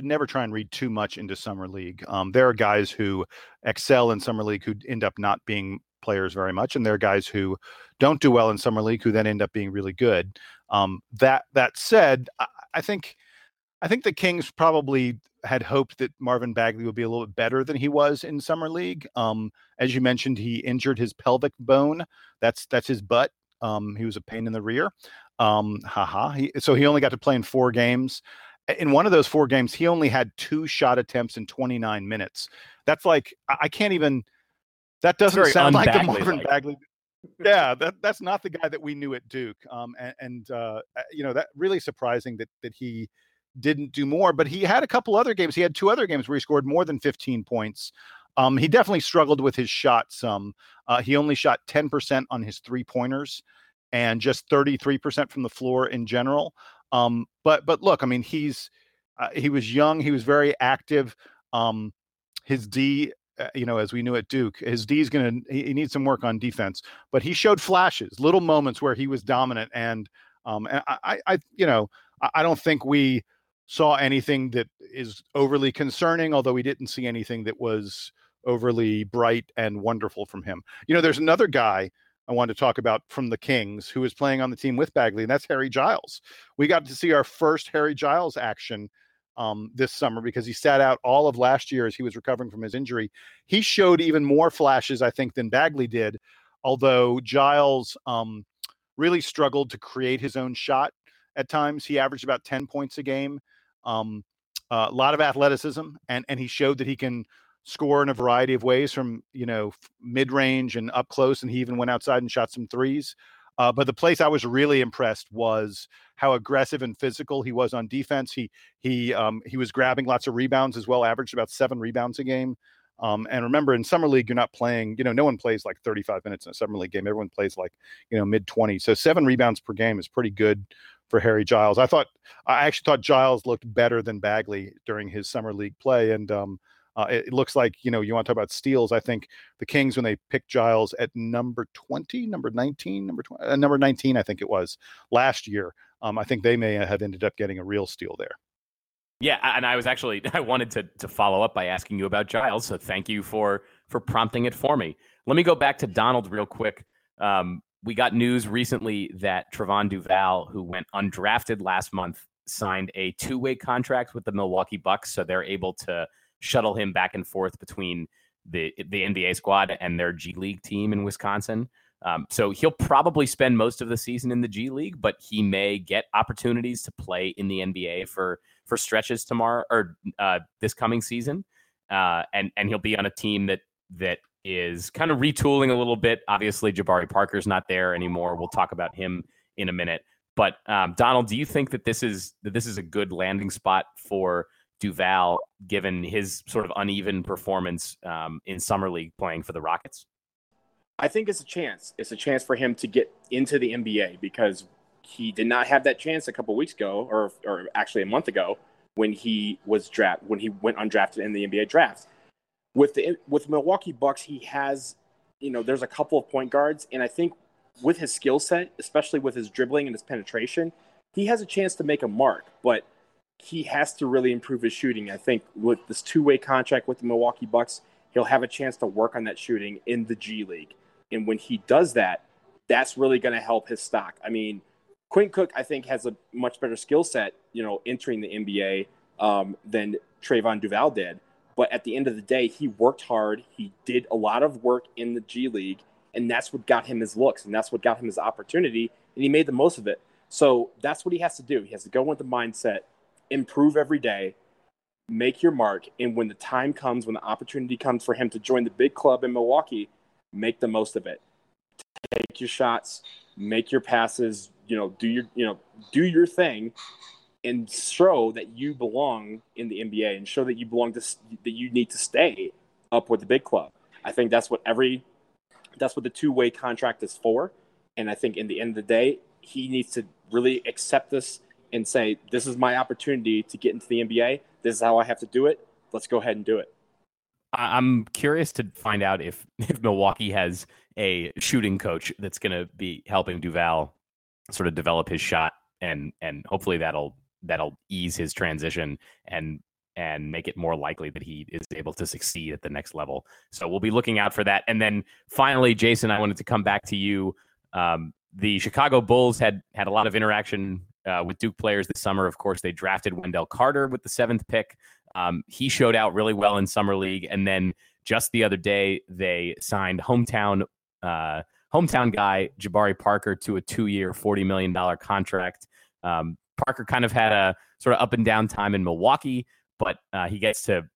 never try and read too much into summer league. There are guys who excel in summer league who end up not being players very much, and there are guys who don't do well in summer league who then end up being really good. That said, I think the Kings probably had hoped that Marvin Bagley would be a little bit better than he was in summer league. As you mentioned, he injured his pelvic bone. That's his butt. He was a pain in the rear. So he only got to play in 4 games. In one of those 4 games, he only had 2 shot attempts in 29 minutes. That's like, I can't even, that doesn't sound like the Marvin Bagley. Yeah. That's not the guy that we knew at Duke. You know, that really surprising that he didn't do more, but he had a couple other games. He had 2 other games where he scored more than 15 points. He definitely struggled with his shot some. He only shot 10% on his 3-pointers and just 33% from the floor in general. But look, I mean, he was young. He was very active. His D, you know, as we knew at Duke, his D is he needs some work on defense, but he showed flashes, little moments where he was dominant. And I don't think we saw anything that is overly concerning, although we didn't see anything that was overly bright and wonderful from him. You know, there's another guy I wanted to talk about from the Kings who was playing on the team with Bagley, and that's Harry Giles. We got to see our first Harry Giles action this summer because he sat out all of last year as he was recovering from his injury. He showed even more flashes, I think, than Bagley did, although Giles really struggled to create his own shot. At times, he averaged about 10 points a game, a lot of athleticism, and he showed that he can score in a variety of ways from, you know, mid-range and up close, and he even went outside and shot some threes. But the place I was really impressed was how aggressive and physical he was on defense. He was grabbing lots of rebounds as well, averaged about 7 rebounds a game. And remember, in summer league, you're not playing, you know, no one plays like 35 minutes in a summer league game. Everyone plays like, you know, mid-20s. So 7 rebounds per game is pretty good for Harry Giles. I actually thought Giles looked better than Bagley during his summer league play. And it looks like, you know, you want to talk about steals. I think the Kings, when they picked Giles at number 19, I think it was last year. I think they may have ended up getting a real steal there. Yeah. And I wanted to follow up by asking you about Giles. So thank you for prompting it for me. Let me go back to Donald real quick. We got news recently that Trevon Duval, who went undrafted last month, signed a 2-way contract with the Milwaukee Bucks, so they're able to shuttle him back and forth between the NBA squad and their G League team in Wisconsin. So he'll probably spend most of the season in the G League, but he may get opportunities to play in the NBA for stretches tomorrow or this coming season. And he'll be on a team that is kind of retooling a little bit. Obviously, Jabari Parker's not there anymore. We'll talk about him in a minute. But Donald, do you think that this is a good landing spot for Duval, given his sort of uneven performance in summer league playing for the Rockets? I think it's a chance. It's a chance for him to get into the NBA because he did not have that chance a couple weeks ago, or actually a month ago, when he was drafted, when he went undrafted in the NBA draft. With Milwaukee Bucks, he has, you know, there's a couple of point guards, and I think with his skill set, especially with his dribbling and his penetration, he has a chance to make a mark, but he has to really improve his shooting. I think with this 2-way contract with the Milwaukee Bucks, he'll have a chance to work on that shooting in the G League. And when he does that, that's really going to help his stock. I mean, Quinn Cook, I think, has a much better skill set, you know, entering the NBA than Trayvon Duval did. But at the end of the day, he worked hard. He did a lot of work in the G League, and that's what got him his looks, and that's what got him his opportunity, and he made the most of it. So that's what he has to do. He has to go with the mindset, improve every day, make your mark, and when the time comes, when the opportunity comes for him to join the big club in Milwaukee, make the most of it. Take your shots, make your passes, do your thing, and show that you belong in the NBA, and show that you belong to, that you need to stay up with the big club. I think that's what the two-way contract is for. And I think in the end of the day, he needs to really accept this and say, this is my opportunity to get into the NBA. This is how I have to do it. Let's go ahead and do it. I'm curious to find out if Milwaukee has a shooting coach that's going to be helping Duval sort of develop his shot, and hopefully that'll ease his transition and make it more likely that he is able to succeed at the next level. So we'll be looking out for that. And then finally, Jason, I wanted to come back to you. The Chicago Bulls had a lot of interaction with Duke players this summer. Of course, they drafted Wendell Carter with the 7th pick. He showed out really well in summer league. And then just the other day, they signed hometown guy Jabari Parker to a 2-year, $40 million contract. Parker kind of had a sort of up and down time in Milwaukee, but he gets to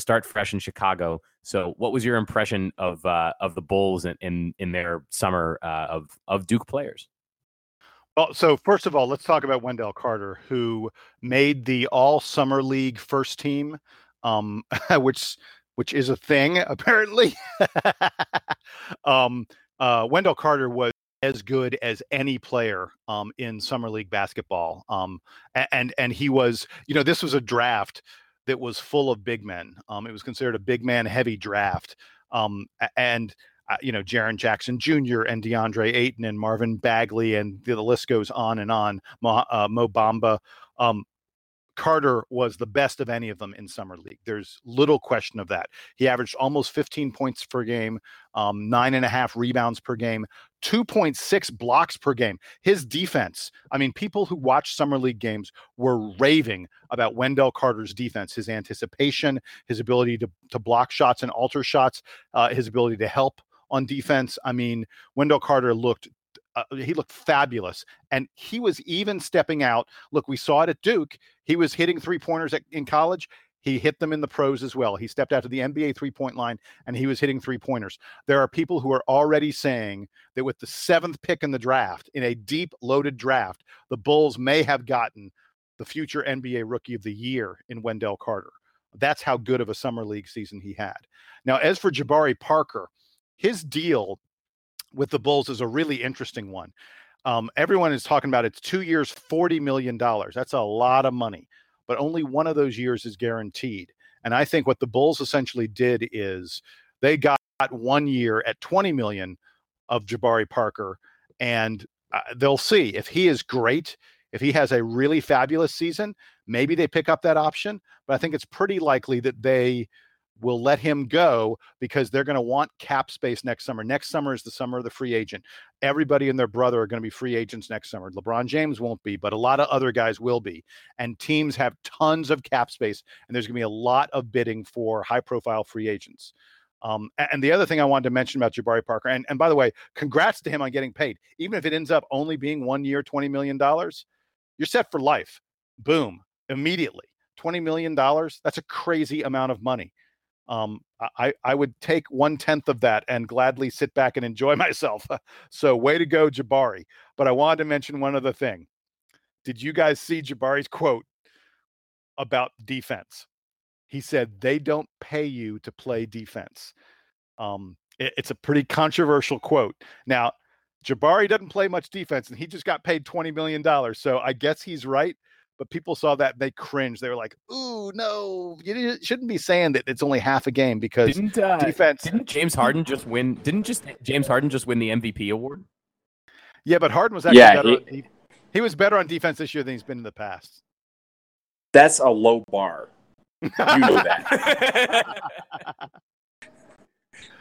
start fresh in Chicago. So what was your impression of the Bulls in their summer of Duke players? Well, so first of all, let's talk about Wendell Carter, who made the All Summer League first team, which is a thing, apparently. Wendell Carter was as good as any player in summer league basketball, and he was. This was a draft that was full of big men. It was considered a big man heavy draft, and Jaren Jackson Jr. and DeAndre Ayton and Marvin Bagley, and the list goes on and on. Mo Bamba. Carter was the best of any of them in summer league. There's little question of that. He averaged almost 15 points per game, 9.5 rebounds per game, 2.6 blocks per game. His defense, I mean, people who watch summer league games were raving about Wendell Carter's defense, his anticipation, his ability to block shots and alter shots, his ability to help on defense. I mean, Wendell Carter looked fabulous, and he was even stepping out. Look, we saw it at Duke. He was hitting three-pointers in college. He hit them in the pros as well. He stepped out to the NBA three-point line, and he was hitting three-pointers. There are people who are already saying that with the 7th pick in the draft, in a deep, loaded draft, the Bulls may have gotten the future NBA Rookie of the Year in Wendell Carter. That's how good of a summer league season he had. Now, as for Jabari Parker, his deal with the Bulls is a really interesting one. Everyone is talking about it's 2 years, $40 million. That's a lot of money, but only one of those years is guaranteed. And I think what the Bulls essentially did is they got 1 year at $20 million of Jabari Parker, and they'll see if he is great. If he has a really fabulous season, maybe they pick up that option, but I think it's pretty likely that they will let him go because they're going to want cap space next summer. Next summer is the summer of the free agent. Everybody and their brother are going to be free agents next summer. LeBron James won't be, but a lot of other guys will be. And teams have tons of cap space, and there's going to be a lot of bidding for high-profile free agents. And the other thing I wanted to mention about Jabari Parker, and by the way, congrats to him on getting paid. Even if it ends up only being 1 year, $20 million, you're set for life. Boom, immediately. $20 million, that's a crazy amount of money. I would take 1/10 of that and gladly sit back and enjoy myself. So way to go, Jabari. But I wanted to mention one other thing. Did you guys see Jabari's quote about defense? He said, they don't pay you to play defense. It's a pretty controversial quote. Now, Jabari doesn't play much defense, and he just got paid $20 million. So I guess he's right. But people saw that, they cringed. They were like, "Ooh, no! You shouldn't be saying that. It's only half a game because defense." Didn't James Harden just win the MVP award? Yeah, but Harden was actually better. He was better on defense this year than he's been in the past. That's a low bar. You know that.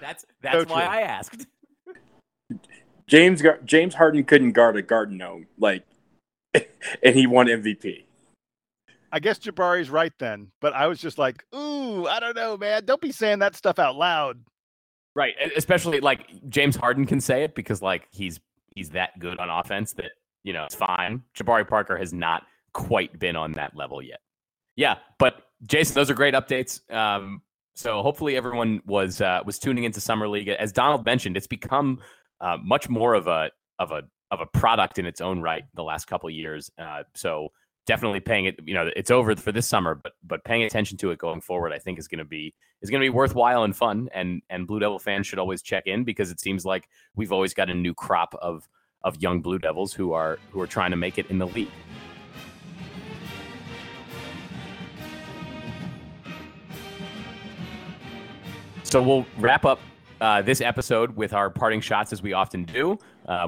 That's so why true. I asked. James Harden couldn't guard a garden gnome, like, and he won MVP. I guess Jabari's right then, but I was just like, ooh, I don't know, man. Don't be saying that stuff out loud. Right, especially like James Harden can say it because like he's that good on offense that, you know, it's fine. Jabari Parker has not quite been on that level yet. Yeah, but Jason, those are great updates. So hopefully everyone was tuning into Summer League. As Donald mentioned, it's become much more of a product in its own right the last couple of years. So definitely paying it, you know, it's over for this summer, but paying attention to it going forward, I think is going to be worthwhile and fun. And Blue Devil fans should always check in because it seems like we've always got a new crop of young Blue Devils who are trying to make it in the league. So we'll wrap up this episode with our parting shots, as we often do.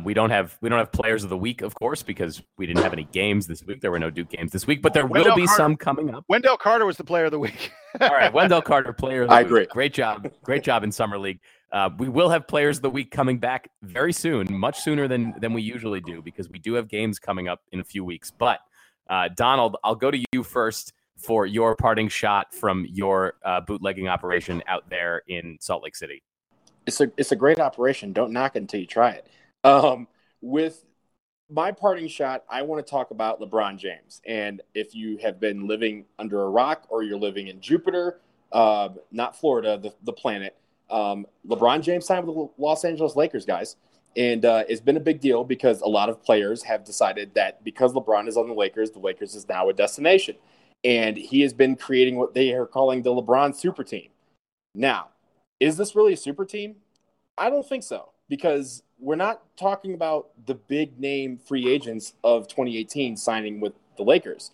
We don't have players of the week, of course, because we didn't have any games this week. There were no Duke games this week, but there will be some coming up. Wendell Carter was the player of the week. All right, Wendell Carter, player of the week. I agree. Great job in Summer League. We will have players of the week coming back very soon, much sooner than we usually do, because we do have games coming up in a few weeks. But Donald, I'll go to you first for your parting shot from your bootlegging operation out there in Salt Lake City. It's a great operation. Don't knock it until you try it. With my parting shot, I want to talk about LeBron James. And if you have been living under a rock or you're living in Jupiter, not Florida, the planet, LeBron James signed with the Los Angeles Lakers, guys. And it's been a big deal because a lot of players have decided that because LeBron is on the Lakers is now a destination. And he has been creating what they are calling the LeBron super team. Now, is this really a super team? I don't think so, because we're not talking about the big name free agents of 2018 signing with the Lakers.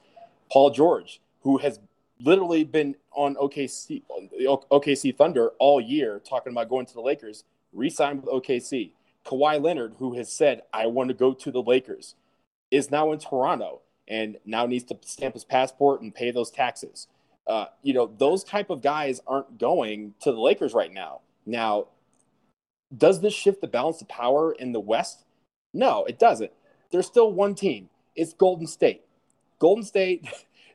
Paul George, who has literally been on OKC Thunder all year talking about going to the Lakers, re-signed with OKC. Kawhi Leonard, who has said, I want to go to the Lakers, is now in Toronto and now needs to stamp his passport and pay those taxes. You know, those type of guys aren't going to the Lakers right now. Now, does this shift the balance of power in the West? No, it doesn't. There's still one team. It's Golden State. Golden State,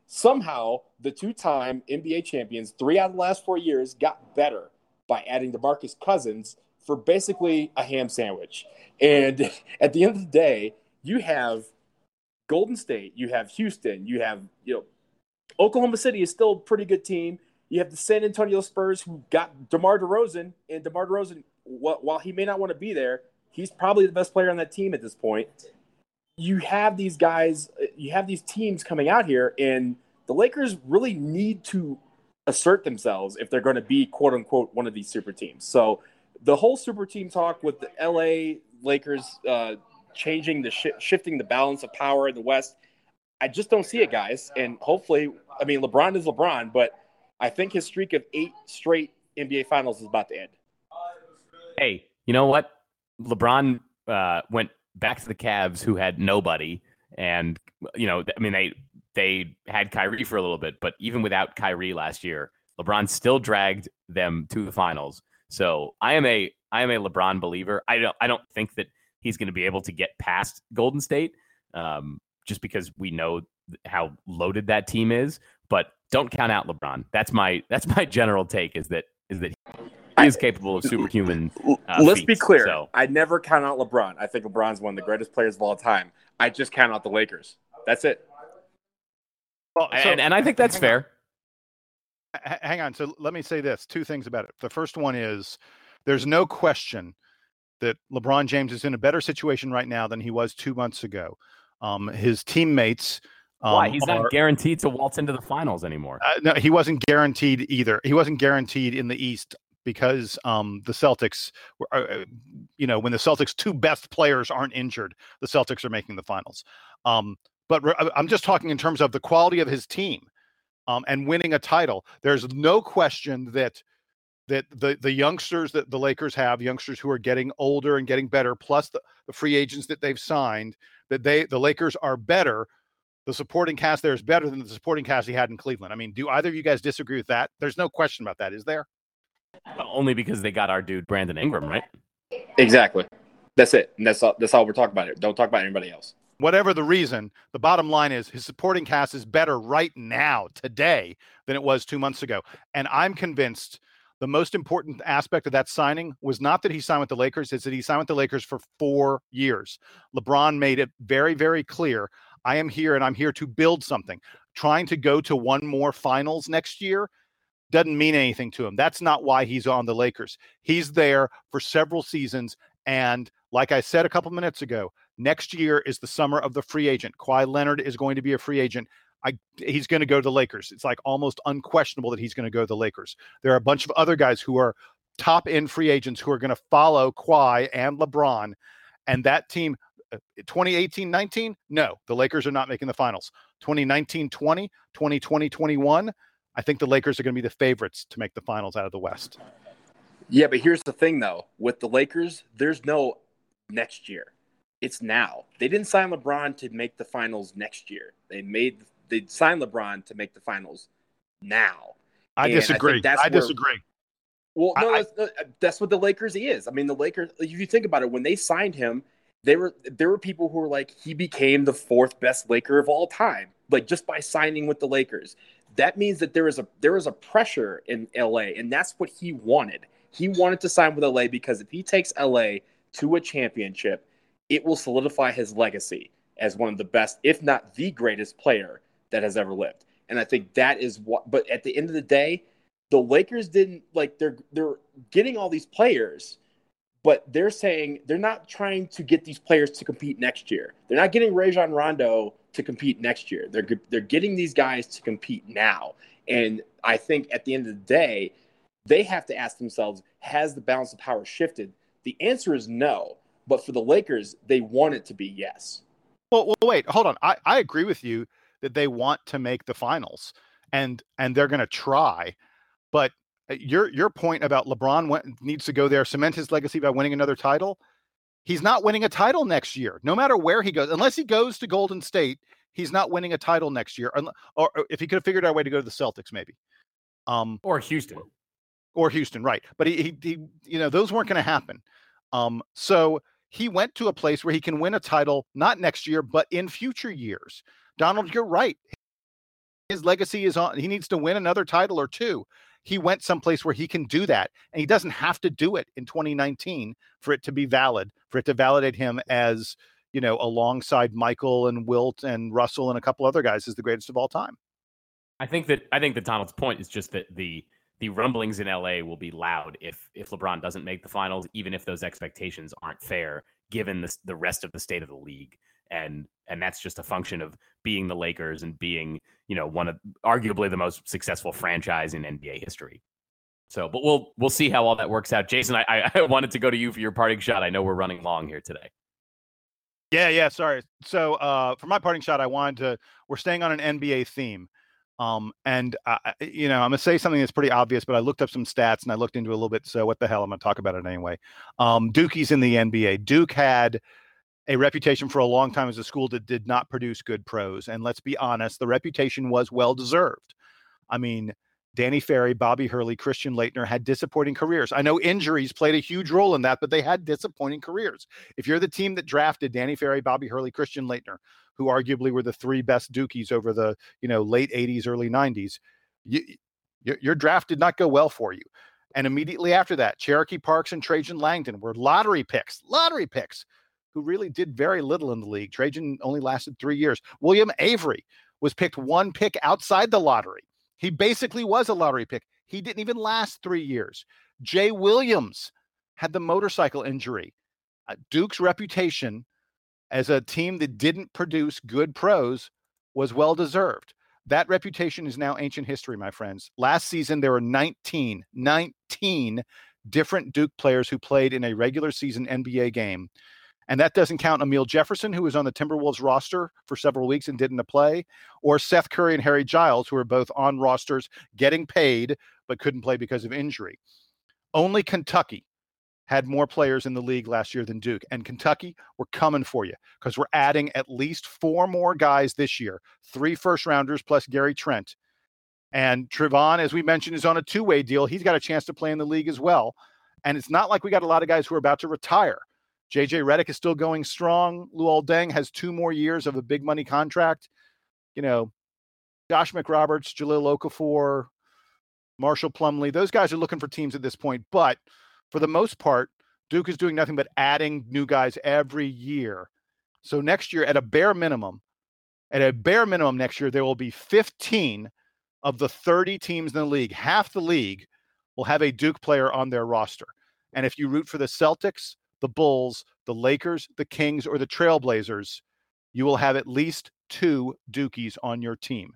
somehow, the two-time NBA champions, 3 out of the last 4 years, got better by adding DeMarcus Cousins for basically a ham sandwich. And at the end of the day, you have Golden State, you have Houston, you have, you know, Oklahoma City is still a pretty good team. You have the San Antonio Spurs, who got DeMar DeRozan, and DeMar DeRozan, while he may not want to be there, he's probably the best player on that team at this point. You have these guys, you have these teams coming out here, and the Lakers really need to assert themselves if they're going to be, quote-unquote, one of these super teams. So the whole super team talk with the L.A. Lakers changing the shifting the balance of power in the West, I just don't see it, guys. And hopefully, I mean, LeBron is LeBron, but I think his streak of 8 straight NBA Finals is about to end. Hey, you know what? LeBron went back to the Cavs, who had nobody. And, you know, I mean, they had Kyrie for a little bit, but even without Kyrie last year, LeBron still dragged them to the Finals. So I am a LeBron believer. I don't think that he's going to be able to get past Golden State. Just because we know how loaded that team is, but don't count out LeBron. That's my general take is that he is capable of superhuman let's feats, be clear. So. I never count out LeBron. I think LeBron's one of the greatest players of all time. I just count out the Lakers. That's it. Well, so, and I think that's fair. Hang on. So let me say this, 2 things about it. The first one is there's no question that LeBron James is in a better situation right now than he was 2 months ago. His teammates. Why? He's not guaranteed to waltz into the Finals anymore. No, he wasn't guaranteed either. He wasn't guaranteed in the East because the Celtics, were, when the Celtics' 2 best players aren't injured, the Celtics are making the Finals. But I'm just talking in terms of the quality of his team and winning a title. There's no question that the youngsters that the Lakers have, youngsters who are getting older and getting better, plus the free agents that they've signed, that the Lakers are better. The supporting cast there is better than the supporting cast he had in Cleveland. I mean, do either of you guys disagree with that? There's no question about that, is there? Only because they got our dude Brandon Ingram, right? Exactly. That's it. And that's all we're talking about here. Don't talk about anybody else. Whatever the reason, the bottom line is his supporting cast is better right now, today, than it was 2 months ago. And I'm convinced the most important aspect of that signing was not that he signed with the Lakers, it's that he signed with the Lakers for 4 years. LeBron made it very, very clear. I am here and I'm here to build something. Trying to go to one more finals next year doesn't mean anything to him. That's not why he's on the Lakers. He's there for several seasons. And like I said a couple minutes ago, next year is the summer of the free agent. Kawhi Leonard is going to be a free agent. He's going to go to the Lakers. It's like almost unquestionable that he's going to go to the Lakers. There are a bunch of other guys who are top-end free agents who are going to follow Kawhi and LeBron. And that team, 2018-19, no, the Lakers are not making the finals. 2019-20, 2020-21, I think the Lakers are going to be the favorites to make the finals out of the West. Yeah, but here's the thing, though. With the Lakers, there's no next year. It's now. They didn't sign LeBron to make the finals next year. They signed LeBron to make the finals now. I disagree. I disagree. Well, no, that's what the Lakers is. I mean, the Lakers, if you think about it, when they signed him, there were people who were like, he became the fourth best Laker of all time, like just by signing with the Lakers. That means that there is a pressure in LA, and that's what he wanted. He wanted to sign with LA because if he takes LA to a championship, it will solidify his legacy as one of the best, if not the greatest player that has ever lived. And I think that is what, but at the end of the day, the Lakers didn't like, they're getting all these players, but they're saying they're not trying to get these players to compete next year. They're not getting Rajon Rondo to compete next year. They're getting these guys to compete now. And I think at the end of the day, they have to ask themselves, has the balance of power shifted? The answer is no. But for the Lakers, they want it to be yes. Well, wait, hold on. I agree with you that they want to make the finals, and they're going to try. But your point about LeBron needs to go there, cement his legacy by winning another title. He's not winning a title next year, no matter where he goes. Unless he goes to Golden State, he's not winning a title next year. Or if he could have figured out a way to go to the Celtics, maybe. Or Houston. Or Houston, right. But he you know, those weren't going to happen. So he went to a place where he can win a title, not next year, but in future years. Donald, you're right. His legacy is on. He needs to win another title or two. He went someplace where he can do that, and he doesn't have to do it in 2019 for it to be valid, for it to validate him as, you know, alongside Michael and Wilt and Russell and a couple other guys as the greatest of all time. I think that Donald's point is just that the rumblings in LA will be loud if LeBron doesn't make the finals, even if those expectations aren't fair, given the rest of the state of the league. And that's just a function of being the Lakers and being, you know, one of arguably the most successful franchise in NBA history. So, but we'll see how all that works out. Jason, I wanted to go to you for your parting shot. I know we're running long here today. Yeah. Sorry. So for my parting shot, we're staying on an NBA theme. You know, I'm going to say something that's pretty obvious, but I looked up some stats and I looked into it a little bit. So what the hell, I'm going to talk about it anyway. Dukies in the NBA. Duke had a reputation for a long time as a school that did not produce good pros. And let's be honest, the reputation was well-deserved. I mean, Danny Ferry, Bobby Hurley, Christian Laettner had disappointing careers. I know injuries played a huge role in that, but they had disappointing careers. If you're the team that drafted Danny Ferry, Bobby Hurley, Christian Laettner, who arguably were the three best Dukies over the, you know, late 80s, early 90s, your draft did not go well for you. And immediately after that, Cherokee Parks and Trajan Langdon were lottery picks, who really did very little in the league. Trajan only lasted 3 years. William Avery was picked one pick outside the lottery. He basically was a lottery pick. He didn't even last 3 years. Jay Williams had the motorcycle injury. Duke's reputation as a team that didn't produce good pros was well-deserved. That reputation is now ancient history, my friends. Last season, there were 19 different Duke players who played in a regular season NBA game. And that doesn't count Emile Jefferson, who was on the Timberwolves roster for several weeks and didn't play, or Seth Curry and Harry Giles, who are both on rosters getting paid but couldn't play because of injury. Only Kentucky had more players in the league last year than Duke. And Kentucky, we're coming for you because we're adding at least four more guys this year, 3 first-rounders plus Gary Trent. And Trevon, as we mentioned, is on a two-way deal. He's got a chance to play in the league as well. And it's not like we got a lot of guys who are about to retire. JJ Redick is still going strong. Luol Deng has 2 more years of a big money contract. You know, Josh McRoberts, Jahlil Okafor, Marshall Plumlee, those guys are looking for teams at this point. But for the most part, Duke is doing nothing but adding new guys every year. So next year, at a bare minimum next year, there will be 15 of the 30 teams in the league. Half the league will have a Duke player on their roster. And if you root for the Celtics, the Bulls, the Lakers, the Kings, or the Trailblazers, you will have at least 2 Dukies on your team.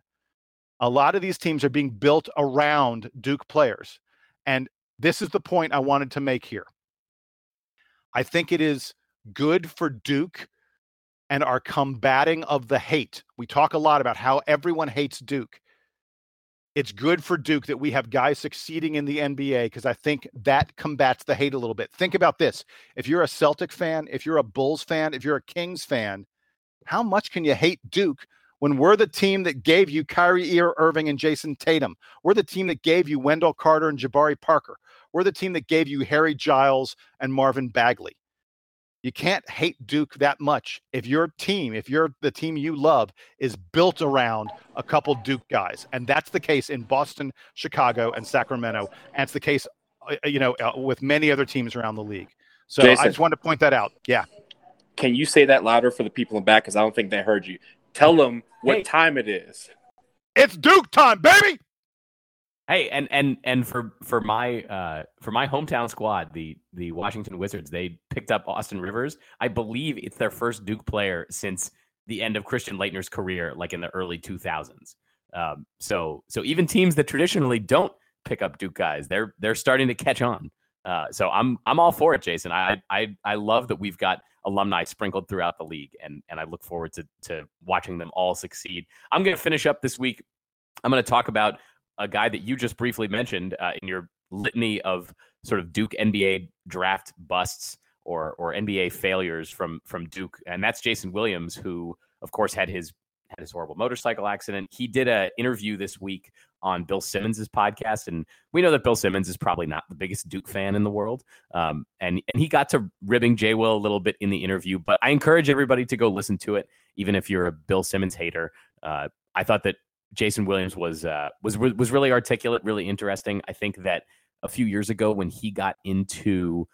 A lot of these teams are being built around Duke players. And this is the point I wanted to make here. I think it is good for Duke and our combating of the hate. We talk a lot about how everyone hates Duke. It's good for Duke that we have guys succeeding in the NBA because I think that combats the hate a little bit. Think about this. If you're a Celtic fan, if you're a Bulls fan, if you're a Kings fan, how much can you hate Duke when we're the team that gave you Kyrie Irving and Jason Tatum? We're the team that gave you Wendell Carter and Jabari Parker. We're the team that gave you Harry Giles and Marvin Bagley. You can't hate Duke that much if your team, if you're the team you love, is built around a couple Duke guys. And that's the case in Boston, Chicago, and Sacramento. And it's the case, you know, with many other teams around the league. So Jason, I just wanted to point that out. Yeah. Can you say that louder for the people in back? Because I don't think they heard you. Tell them what time it is. It's Duke time, baby. Hey, and for my hometown squad, the Washington Wizards, they picked up Austin Rivers. I believe it's their first Duke player since the end of Christian Laettner's career, like in the early 2000s. So even teams that traditionally don't pick up Duke guys, they're starting to catch on. So I'm all for it, Jason. I love that we've got alumni sprinkled throughout the league, and I look forward to watching them all succeed. I'm going to finish up this week. I'm going to talk about a guy that you just briefly mentioned in your litany of sort of Duke NBA draft busts or NBA failures from Duke. And that's Jason Williams, who of course had his horrible motorcycle accident. He did an interview this week on Bill Simmons's podcast. And we know that Bill Simmons is probably not the biggest Duke fan in the world. And he got to ribbing J. Will a little bit in the interview, but I encourage everybody to go listen to it. Even if you're a Bill Simmons hater, I thought that Jason Williams was really articulate, really interesting. I think that a few years ago when he got into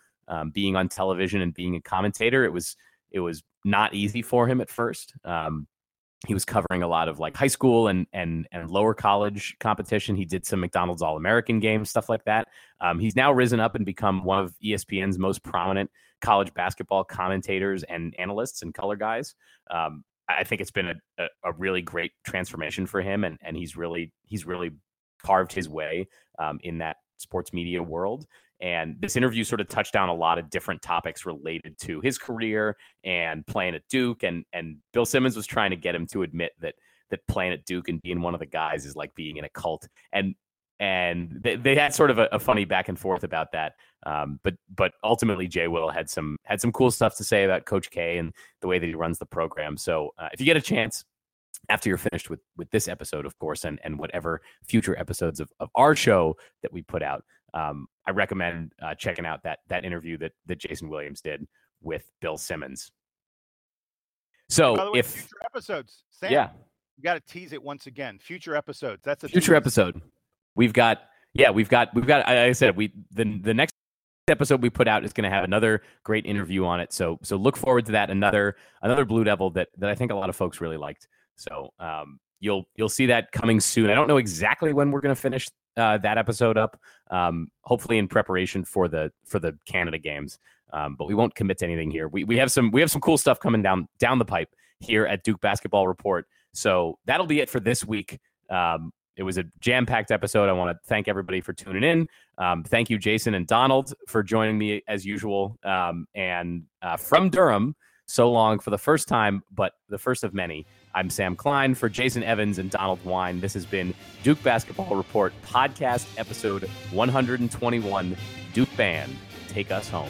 being on television and being a commentator, it was not easy for him at first. He was covering a lot of like high school and lower college competition. He did some McDonald's All-American games, stuff like that. He's now risen up and become one of ESPN's most prominent college basketball commentators and analysts and color guys. I think it's been a really great transformation for him, and he's really carved his way in that sports media world. And this interview sort of touched on a lot of different topics related to his career and playing at Duke. And Bill Simmons was trying to get him to admit that playing at Duke and being one of the guys is like being in a cult. And they had sort of a funny back and forth about that. But ultimately, J. Will had some cool stuff to say about Coach K and the way that he runs the program. So if you get a chance after you're finished with this episode, of course, and whatever future episodes of our show that we put out, I recommend checking out that interview that Jason Williams did with Bill Simmons. So by the way, if future episodes, Sam, yeah, you got to tease it once again. Future episodes. That's a future episode. We've got. Like I said, the next episode we put out is going to have another great interview on it. So look forward to that. Another Blue Devil that I think a lot of folks really liked. So you'll see that coming soon. I don't know exactly when we're going to finish that episode up. Hopefully in preparation for the Canada games. But we won't commit to anything here. We have some cool stuff coming down the pipe here at Duke Basketball Report. So that'll be it for this week. It was a jam-packed episode. I want to thank everybody for tuning in. Thank you, Jason and Donald, for joining me as usual. And from Durham, so long for the first time, but the first of many. I'm Sam Klein for Jason Evans and Donald Wine. This has been Duke Basketball Report Podcast Episode 121, Duke Band, Take Us Home.